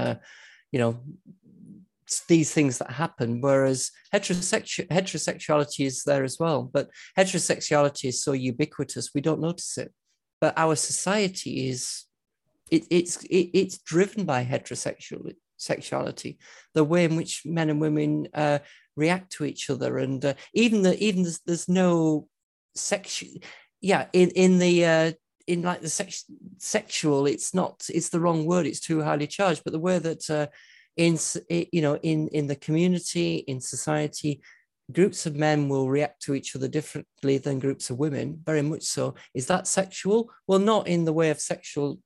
these things that happen, whereas heterosexuality is there as well. But heterosexuality is so ubiquitous, we don't notice it. But our society is driven by heterosexuality, the way in which men and women react to each other. And there's no... sexual, it's not, it's the wrong word, it's too highly charged, but the way that in the community, in society, groups of men will react to each other differently than groups of women, very much so. Is that sexual? Well, not in the way of sexual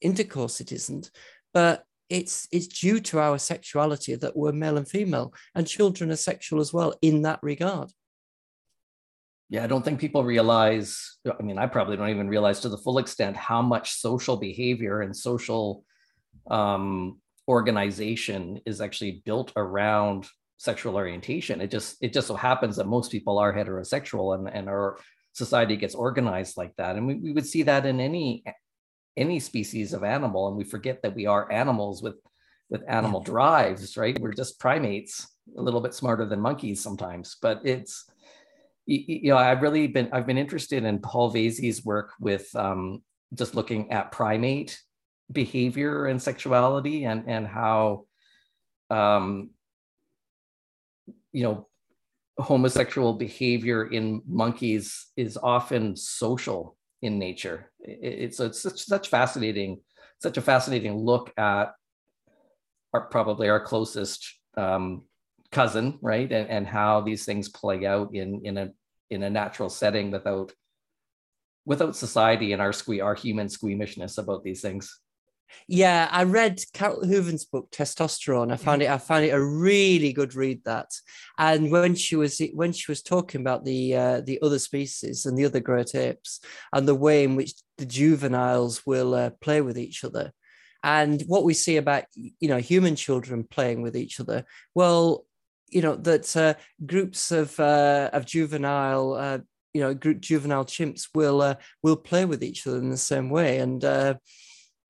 intercourse, it isn't, but it's due to our sexuality that we're male and female, and children are sexual as well in that regard. Yeah, I don't think people realize, I probably don't even realize to the full extent how much social behavior and social organization is actually built around sexual orientation. It just so happens that most people are heterosexual and our society gets organized like that. And we would see that in any species of animal. And we forget that we are animals with with animal drives, right? We're just primates, a little bit smarter than monkeys sometimes, but it's, you know, I've been interested in Paul Vasey's work with just looking at primate behavior and sexuality and how, you know, homosexual behavior in monkeys is often social in nature. It's such a fascinating look at probably our closest cousin, right? And how these things play out in a natural setting without society and our human squeamishness about these things. Yeah, I read Carol Hooven's book Testosterone. I found it a really good read, that. And when she was talking about the other species and the other great apes and the way in which the juveniles will play with each other, and what we see about, you know, human children playing with each other, well, you know, that groups of juvenile you know, juvenile chimps will play with each other in the same way. And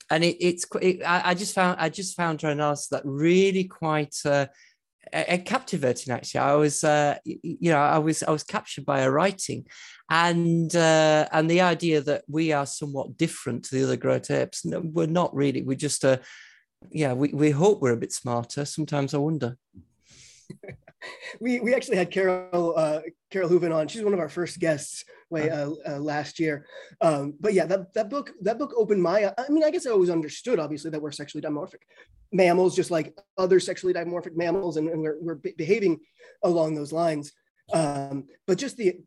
I just found her analysis that really quite captivating. Actually, I was captured by her writing, and the idea that we are somewhat different to the other great apes. No, we're not really. We're just we hope we're a bit smarter. Sometimes I wonder. We actually had Carol Hooven on. She's one of our first guests last year. But yeah, that book opened my, I mean, I guess I always understood, obviously, that we're sexually dimorphic mammals, just like other sexually dimorphic mammals, and we're behaving along those lines. But just the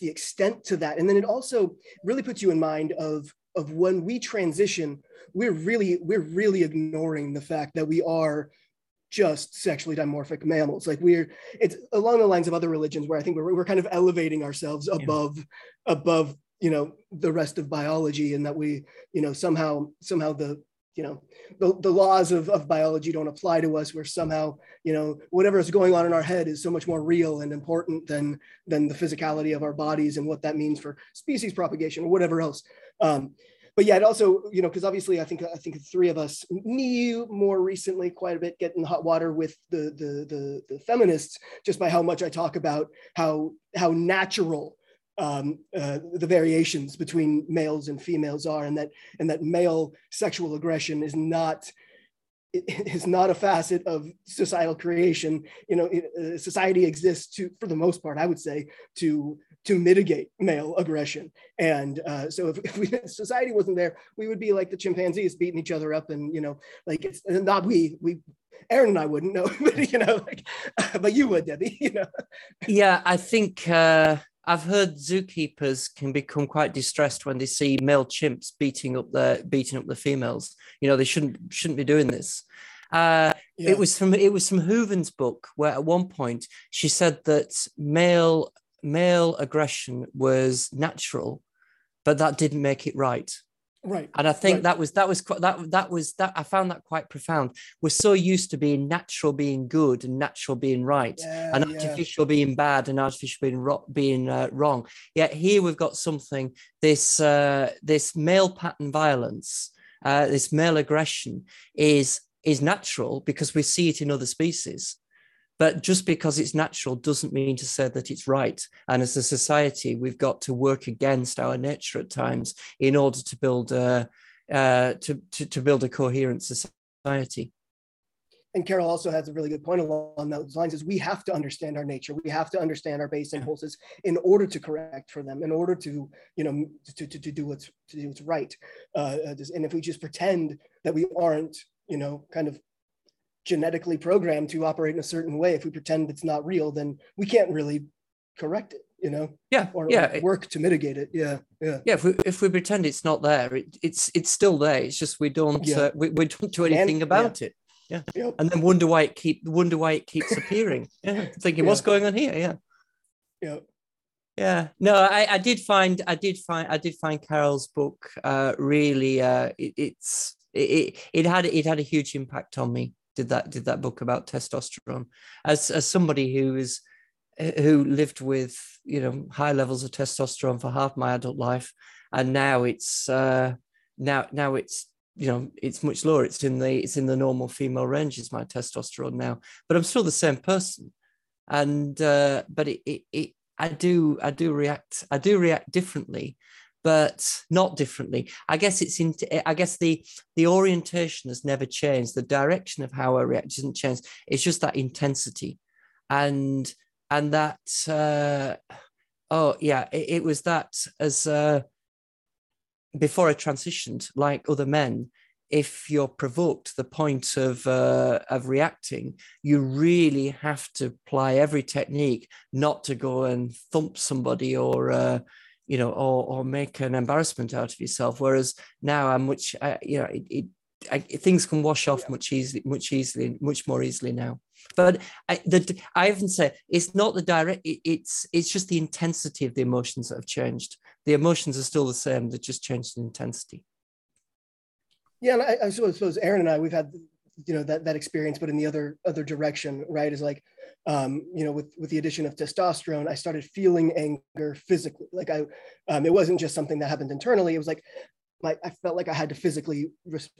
extent to that. And then it also really puts you in mind of when we transition, we're really ignoring the fact that we are just sexually dimorphic mammals. Like it's along the lines of other religions where I think we're kind of elevating ourselves above, you know, the rest of biology, and that we, you know, somehow the, you know, the laws of biology don't apply to us. We're somehow, you know, whatever is going on in our head is so much more real and important than the physicality of our bodies and what that means for species propagation or whatever else. But yeah, it also, you know, because obviously I think the three of us, me, you, more recently, quite a bit, get in hot water with the feminists just by how much I talk about how natural the variations between males and females are, and that male sexual aggression is not a facet of societal creation. You know, society exists for the most part, I would say, to mitigate male aggression. And so if society wasn't there, we would be like the chimpanzees beating each other up, and, you know, like it's not we, Aaron and I wouldn't know, but, you know, like, but you would, Debbie, you know? Yeah, I think I've heard zookeepers can become quite distressed when they see male chimps beating up the females. You know, they shouldn't be doing this. Yeah. It was from Hooven's book, where at one point she said that male aggression was natural, but that didn't make it right. Right. And I think that was I found that quite profound. We're so used to being natural being good and natural being right, and artificial being bad and artificial being wrong. Yet here we've got something, this male pattern violence, this male aggression is natural because we see it in other species. But just because it's natural doesn't mean to say that it's right. And as a society, we've got to work against our nature at times in order to build a coherent society. And Carol also has a really good point along those lines, is we have to understand our nature. We have to understand our base impulses in order to correct for them, in order to, you know, to do what's right. And if we just pretend that we aren't, you know, kind of genetically programmed to operate in a certain way, if we pretend it's not real, then we can't really correct it, you know? Yeah. Or work to mitigate it. Yeah. Yeah. Yeah. If we pretend it's not there, it's still there. It's just we don't we don't do anything about it. Yeah. Yep. And then wonder why it keeps appearing. Yeah. Thinking, what's going on here? Yeah. Yeah. Yeah. No, I did find Carol's book really it had a huge impact on me. Did that book about testosterone, as somebody who lived with, you know, high levels of testosterone for half my adult life, and now it's you know, it's much lower. It's in the normal female range is my testosterone now, but I'm still the same person. And, but I do react differently, but not differently. I guess it's in, I guess the orientation has never changed. The direction of how I react hasn't changed. It's just that intensity and that, it was that as, before I transitioned, like other men, if you're provoked to the point of reacting, you really have to apply every technique not to go and thump somebody or make an embarrassment out of yourself. Whereas now I'm things can wash off much more easily now. But I often say it's not the direct. It's just the intensity of the emotions that have changed. The emotions are still the same; they've just changed in intensity. Yeah, and I suppose Aaron and I, we've had that experience, but in the other direction, right? Is like with the addition of testosterone, I started feeling anger physically. Like it wasn't just something that happened internally. It was like. Like I felt like I had to physically,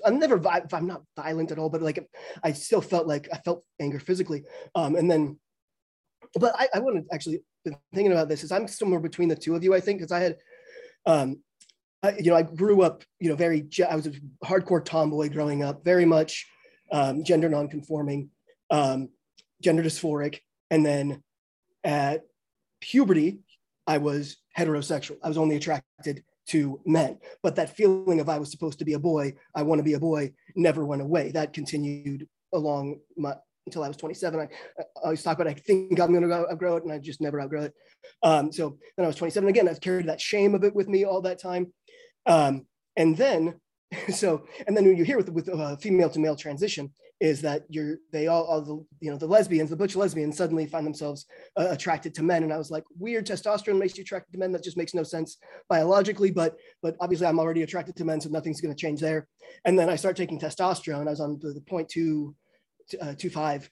I'm not violent at all, but like I still felt like I felt anger physically. I wouldn't actually been thinking about this is I'm somewhere between the two of you, I think, because I had, I grew up, I was a hardcore tomboy growing up, very much gender nonconforming, gender dysphoric. And then at puberty, I was heterosexual. I was only attracted to men, but that feeling of I was supposed to be a boy, I want to be a boy, never went away. That continued along until I was 27. I always talk about, I think I'm going to outgrow it, and I just never outgrow it. So then I was 27 again. I've carried that shame of it with me all that time. And then when you hear with female to male transition, is that the lesbians, the butch lesbians suddenly find themselves attracted to men. And I was like, weird, testosterone makes you attracted to men. That just makes no sense biologically, but obviously I'm already attracted to men, so nothing's gonna change there. And then I start taking testosterone. I was on the 0.25,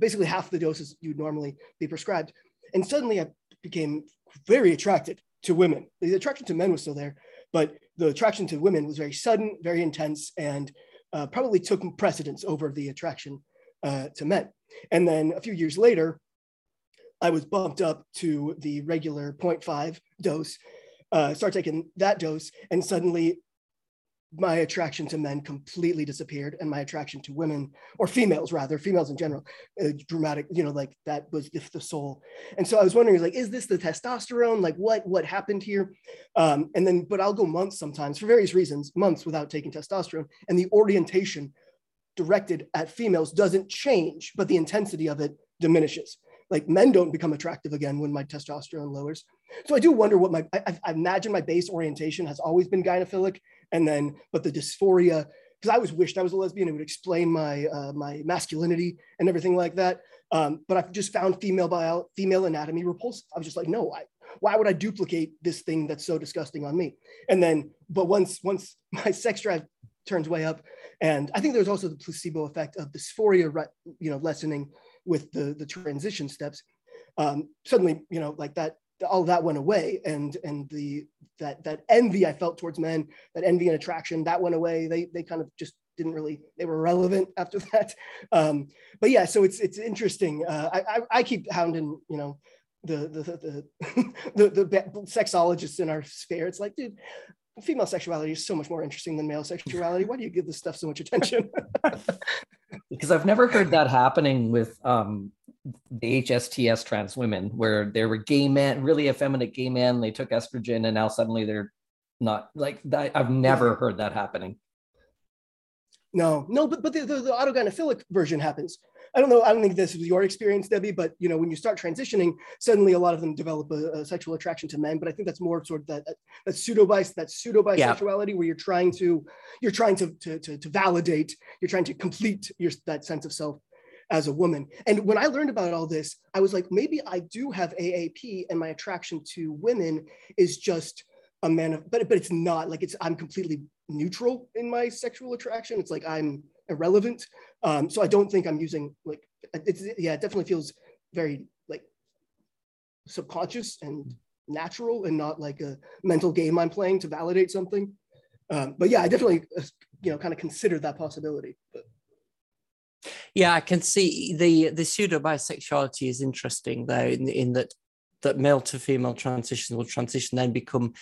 basically half the doses you'd normally be prescribed. And suddenly I became very attracted to women. The attraction to men was still there, but the attraction to women was very sudden, very intense, and probably took precedence over the attraction to men. And then a few years later, I was bumped up to the regular 0.5 dose, start taking that dose, and suddenly my attraction to men completely disappeared, and my attraction to women, or females in general, dramatic, like that was the soul. And so I was wondering, like, is this the testosterone? Like what happened here? But I'll go months sometimes for various reasons, months without taking testosterone, and the orientation directed at females doesn't change, but the intensity of it diminishes. Like men don't become attractive again when my testosterone lowers. So I do wonder what I imagine my base orientation has always been gynephilic. But the dysphoria, because I always wished I was a lesbian, it would explain my my masculinity and everything like that. But I've just found female anatomy repulsive. I was just like, no, why would I duplicate this thing that's so disgusting on me? And then, but once my sex drive turns way up, and I think there's also the placebo effect of dysphoria, lessening with the transition steps. Suddenly, like that, all of that went away, and the that envy I felt towards men, that envy and attraction, that went away. They kind of just didn't really, they were irrelevant after that. But yeah, so it's interesting. I keep hounding the sexologists in our sphere. It's like, dude, female sexuality is so much more interesting than male sexuality. Why do you give this stuff so much attention? Because I've never heard that happening with the HSTS trans women, where there were gay men, really effeminate gay men, they took estrogen, and now suddenly they're not like that. I've never heard that happening. No, but the autogynephilic version happens. I don't know. I don't think this was your experience, Debbie, but when you start transitioning, suddenly a lot of them develop a sexual attraction to men. But I think that's more sort of that pseudo bisexuality, where you're trying to validate, you're trying to complete that sense of self as a woman. And when I learned about all this, I was like, maybe I do have AAP, and my attraction to women is just a man of, but it's not like I'm completely neutral in my sexual attraction. It's like I'm irrelevant. So I don't think I'm using it definitely feels very like subconscious and natural, and not like a mental game I'm playing to validate something. But yeah, I definitely kind of considered that possibility. But yeah, I can see the pseudo bisexuality is interesting though, in that male to female transition will transition then become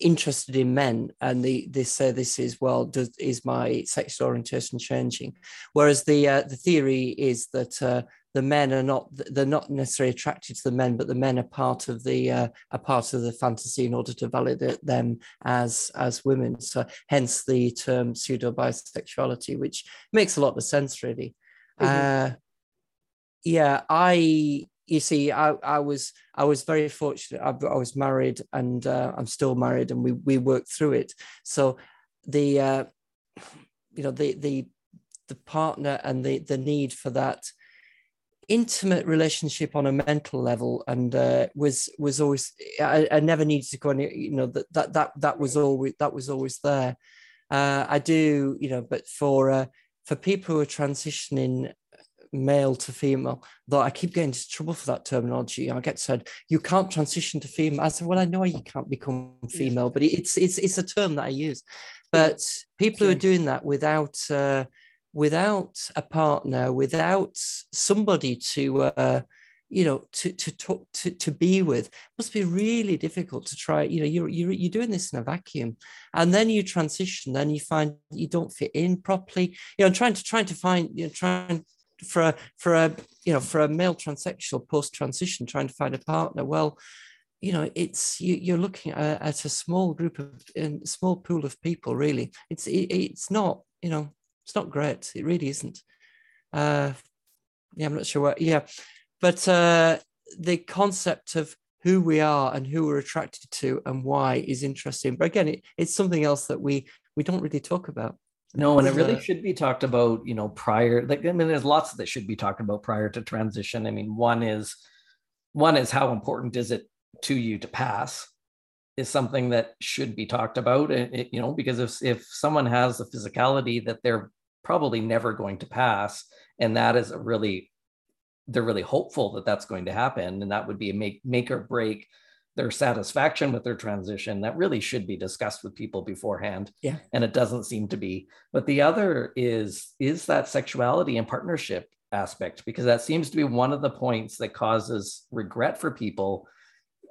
interested in men, and they say this is, well, is my sexual orientation changing? Whereas the theory is that the men are not, they're not necessarily attracted to the men, but the men are part of the fantasy in order to validate them as women. So hence the term pseudo bisexuality, which makes a lot of sense, really. Mm-hmm. I was very fortunate. I was married, and I'm still married, and we worked through it. So the partner and the need for that intimate relationship on a mental level, and was always, I never needed to go on, that was always there. But for people who are transitioning male to female, though I keep getting into trouble for that terminology. I get said, you can't transition to female. I said, well, I know you can't become female, but it's a term that I use. But people who are doing that without a partner, without somebody to be with, must be really difficult to try. You're doing this in a vacuum, and then you transition, then you find you don't fit in properly. For a male transsexual post-transition, trying to find a partner, well, you're looking at a small group of, a small pool of people, really. It's not great. It really isn't. I'm not sure what. Yeah, but the concept of who we are and who we're attracted to and why is interesting. But again, it's something else that we don't really talk about. No, and it really should be talked about, prior. Like, I mean, there's lots that should be talked about prior to transition. I mean, one is how important is it to you to pass, is something that should be talked about. Because if someone has the physicality that they're probably never going to pass, and that is they're really hopeful that that's going to happen, and that would be a make or break their satisfaction with their transition, that really should be discussed with people beforehand. Yeah. And it doesn't seem to be. But the other is that sexuality and partnership aspect, because that seems to be one of the points that causes regret for people,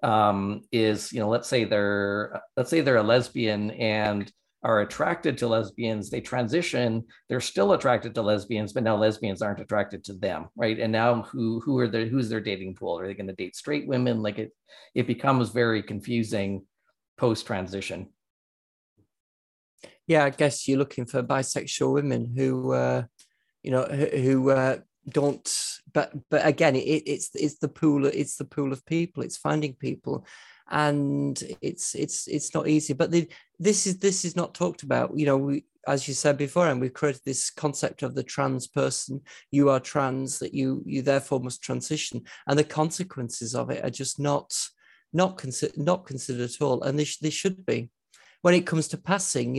let's say they're a lesbian and are attracted to lesbians. They transition, they're still attracted to lesbians, but now lesbians aren't attracted to them, right? And now who's their dating pool? Are they going to date straight women? Like it becomes very confusing post-transition. Yeah, I guess you're looking for bisexual women who don't. But again, it's the pool of people. It's finding people. And it's not easy, but this is not talked about. We, as you said before, and we've created this concept of the trans person. You are trans, that you therefore must transition, and the consequences of it are just not considered at all. And they should be. When it comes to passing,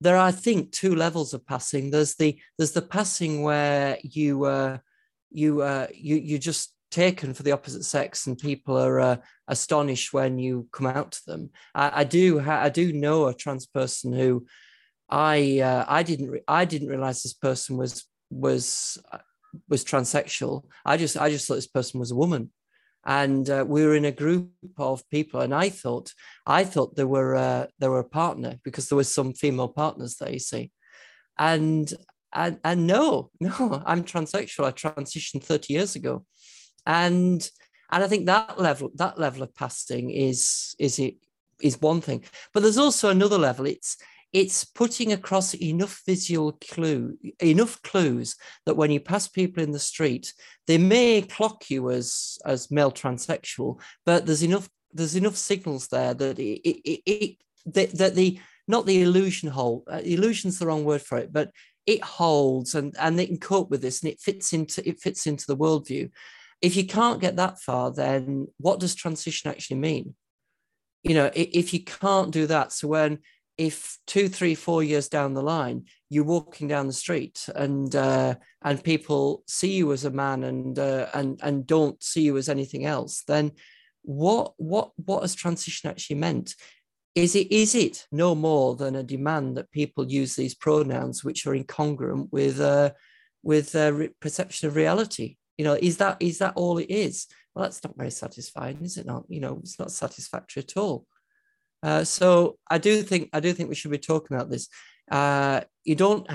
there are I think two levels of passing. There's the passing where you just taken for the opposite sex, and people are astonished when you come out to them. I do know a trans person who I didn't realize this person was transsexual. I just thought this person was a woman, and we were in a group of people, and I thought they were a partner, because there were some female partners there, you see, and no, I'm transsexual. I transitioned 30 years ago. And I think that level of passing is one thing, but there's also another level. It's putting across enough visual clues that when you pass people in the street, they may clock you as male transsexual, but there's enough signals there that illusion's the wrong word for it, but it holds, and they can cope with this, and it fits into the worldview. If you can't get that far, then what does transition actually mean? If you can't do that, so if 2, 3, 4 years down the line, you're walking down the street and people see you as a man and don't see you as anything else, then what has transition actually meant? Is it no more than a demand that people use these pronouns which are incongruent with perception of reality? You know, is that all it is? Well, that's not very satisfying, is it not? You know, it's not satisfactory at all. So I do think we should be talking about this. I don't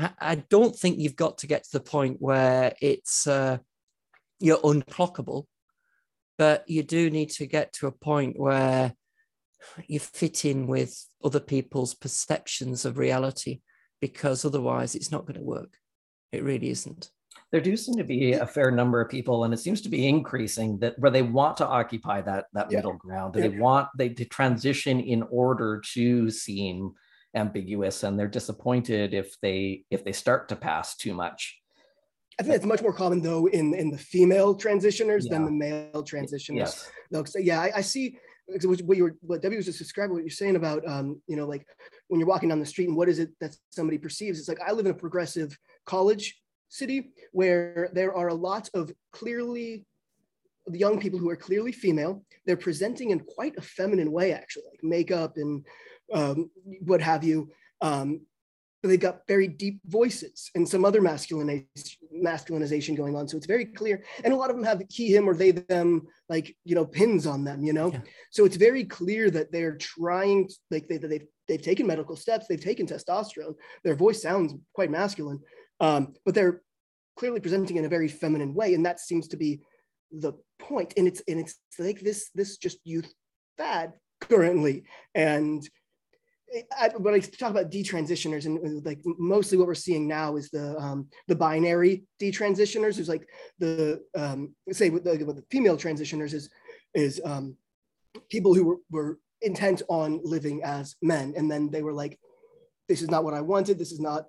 think you've got to get to the point where it's you're unclockable, but you do need to get to a point where you fit in with other people's perceptions of reality, because otherwise it's not going to work. It really isn't. There do seem to be a fair number of people, and it seems to be increasing, that where they want to occupy that middle ground, that they want to transition in order to seem ambiguous, and they're disappointed if they start to pass too much. I think it's much more common though in the female transitioners than the male transitioners. Yes. So, I see what Debbie was just describing, what you're saying about, you know, like when you're walking down the street and what is it that somebody perceives? It's like, I live in a progressive college city where there are a lot of young people who are clearly female. They're presenting in quite a feminine way, actually, like makeup and what have you. But they've got very deep voices and some other masculinization going on. So it's very clear. And a lot of them have he, him, or they, them, like, you know, pins on them, you know? Yeah. So it's very clear that they're trying, like they've taken medical steps, they've taken testosterone, their voice sounds quite masculine, but they're clearly presenting in a very feminine way. And that seems to be the point. And it's like this just youth fad currently. And when I talk about detransitioners, and like mostly what we're seeing now is the binary detransitioners, who's like with the female transitioners is people who were intent on living as men, and then they were like, this is not what I wanted, this is not,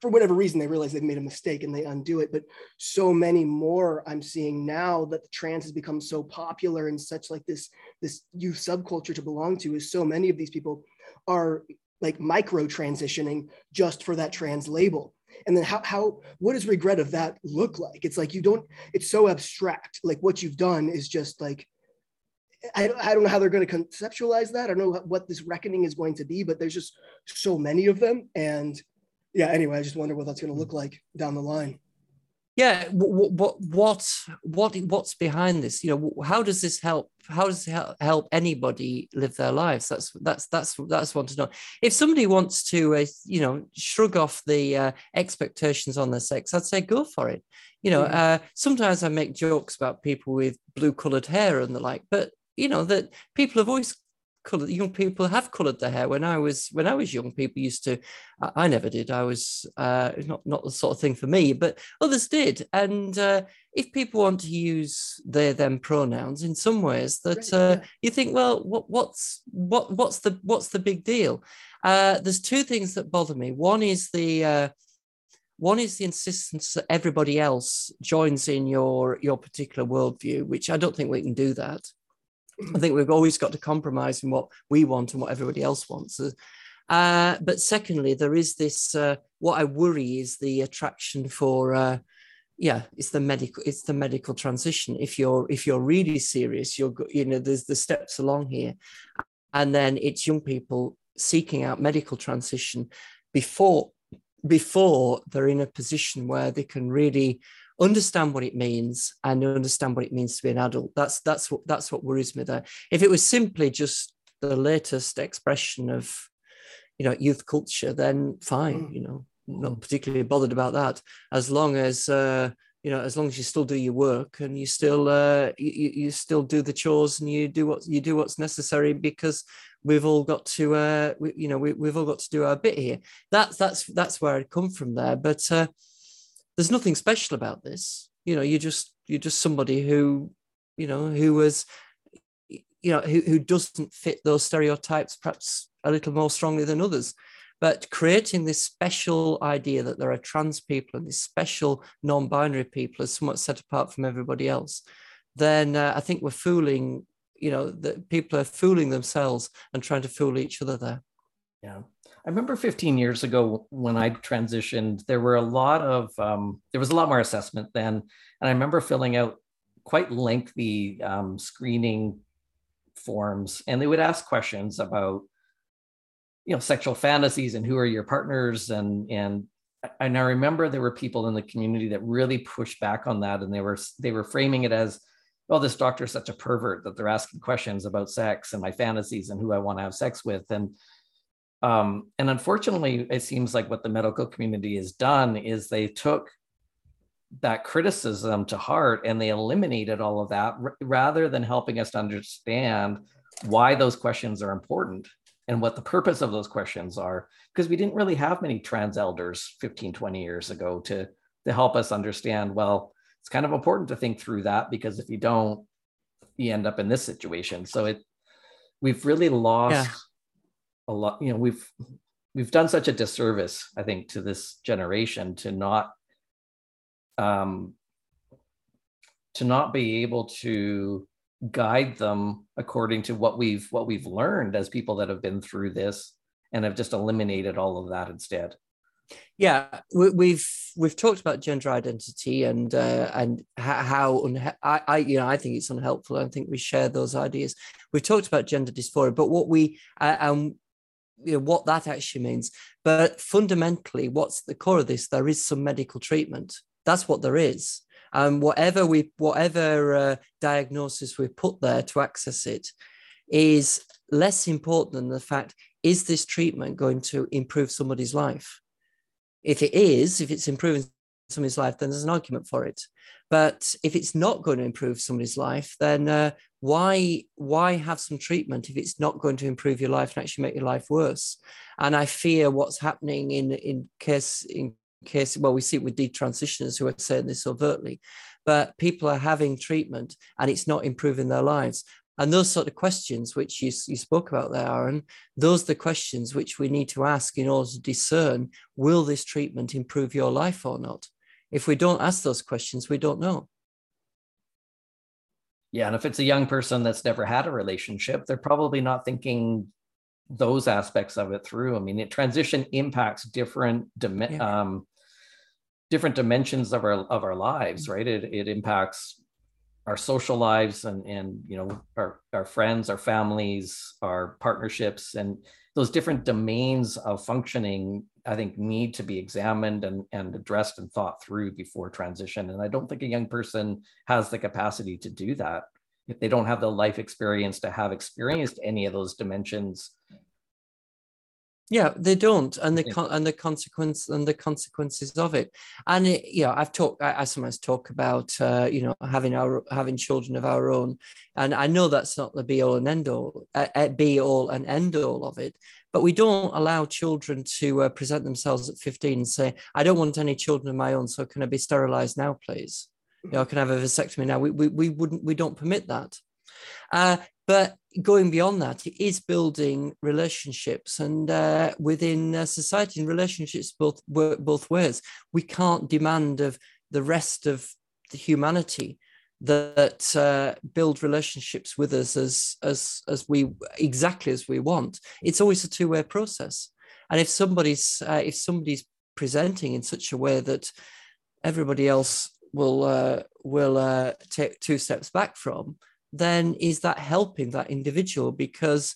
for whatever reason they realize they've made a mistake and they undo it. But so many more I'm seeing now that the trans has become so popular and such, like this youth subculture to belong to, is so many of these people are like micro transitioning just for that trans label. And then what does regret of that look like? It's like, it's so abstract. Like what you've done is just like, I don't know how they're going to conceptualize that. I don't know what this reckoning is going to be, but there's just so many of them. And yeah, anyway, I just wonder what that's going to look like down the line. Yeah, what's behind this? You know, how does this help? How does it help anybody live their lives? That's one to know. If somebody wants to, you know, shrug off the expectations on their sex, I'd say go for it. You know, sometimes I make jokes about people with blue-colored hair and the like, but you know that people have always colored. Young people have colored their hair. When I was young, people used to. I never did. I was not the sort of thing for me, but others did. And if people want to use they them pronouns in some ways, that you think, well, what's the big deal? There's two things that bother me. One is the insistence that everybody else joins in your particular worldview, which I don't think we can do that. I think we've always got to compromise in what we want and what everybody else wants. But secondly, there is this, what I worry is the attraction for, it's the medical transition. If you're really serious, there's the steps along here. And then it's young people seeking out medical transition before they're in a position where they can really understand what it means and understand what it means to be an adult. That's what worries me there. If it was simply just the latest expression of, you know, youth culture, then fine, you know, not particularly bothered about that, as long as you still do your work and you still you still do the chores and you do what's necessary, because we've all got to we've all got to do our bit here. That's where I'd come from there. But there's nothing special about this. You know, you're just somebody who doesn't fit those stereotypes perhaps a little more strongly than others. But creating this special idea that there are trans people and these special non-binary people as somewhat set apart from everybody else, then I think we're fooling, you know, that people are fooling themselves and trying to fool each other there. Yeah. I remember 15 years ago when I transitioned, there was a lot more assessment then. And I remember filling out quite lengthy screening forms, and they would ask questions about sexual fantasies and who are your partners. And I remember there were people in the community that really pushed back on that. And they were framing it as, well, this doctor is such a pervert that they're asking questions about sex and my fantasies and who I want to have sex with. And unfortunately, it seems like what the medical community has done is they took that criticism to heart and they eliminated all of that rather than helping us to understand why those questions are important and what the purpose of those questions are, because we didn't really have many trans elders 15, 20 years ago to help us understand, well, it's kind of important to think through that, because if you don't, you end up in this situation. So we've really lost a lot. We've done such a disservice, I think, to this generation to not be able to guide them according to what we've learned as people that have been through this and have just eliminated all of that instead. Yeah, we've talked about gender identity and how I think it's unhelpful. I think we share those ideas. We've talked about gender dysphoria, but what we what that actually means. But fundamentally, what's at the core of this? There is some medical treatment. That's what there is. Whatever diagnosis we put there to access it is less important than the fact, is this treatment going to improve somebody's life? If it is, if it's improving somebody's life, then there's an argument for it. But if it's not going to improve somebody's life, then why have some treatment if it's not going to improve your life and actually make your life worse? And I fear what's happening in case, we see it with detransitioners who are saying this overtly, but people are having treatment and it's not improving their lives. And those sort of questions which you spoke about there, Aaron, those are the questions which we need to ask in order to discern, will this treatment improve your life or not? If we don't ask those questions, we don't know. Yeah, and if it's a young person that's never had a relationship, they're probably not thinking those aspects of it through. I mean, transition impacts different dimensions of our lives, right? It impacts our social lives and our friends, our families, our partnerships, and those different domains of functioning, I think, need to be examined and addressed and thought through before transition. And I don't think a young person has the capacity to do that. If they don't have the life experience to have experienced any of those dimensions. Yeah, they don't, and the consequences of it. And I sometimes talk about having children of our own, and I know that's not the be all and end all of it. But we don't allow children to present themselves at 15 and say, "I don't want any children of my own, so can I be sterilized now, please? Can I have a vasectomy now?" We don't permit that. But going beyond that, it is building relationships, and within society, and relationships work both ways. We can't demand of the rest of the humanity that build relationships with us as we want. It's always a two-way process, and if somebody's presenting in such a way that everybody else will take two steps back from, then is that helping that individual? Because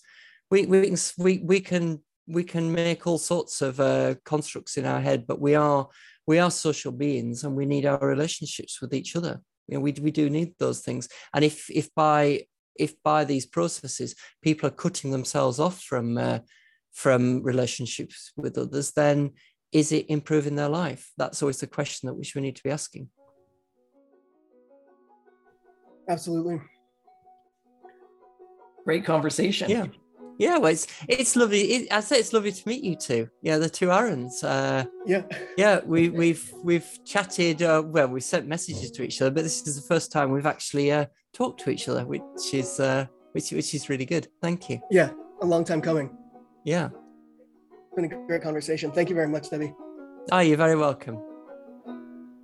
we can make all sorts of constructs in our head, but we are social beings, and we need our relationships with each other. We do need those things. And if by these processes people are cutting themselves off from relationships with others, then is it improving their life? That's always the question that we need to be asking. Absolutely. Great conversation. Yeah. Well, it's lovely. I say it's lovely to meet you two. Yeah, the two Aarons. We've chatted. We sent messages to each other, but this is the first time we've actually talked to each other, which is really good. Thank you. Yeah, a long time coming. Yeah, it's been a great conversation. Thank you very much, Debbie. Oh, you're very welcome.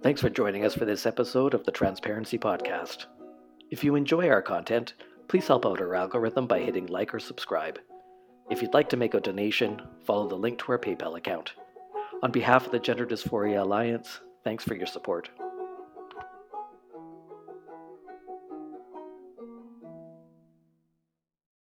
Thanks for joining us for this episode of the Transparency Podcast. If you enjoy our content, please help out our algorithm by hitting like or subscribe. If you'd like to make a donation, follow the link to our PayPal account. On behalf of the Gender Dysphoria Alliance, thanks for your support.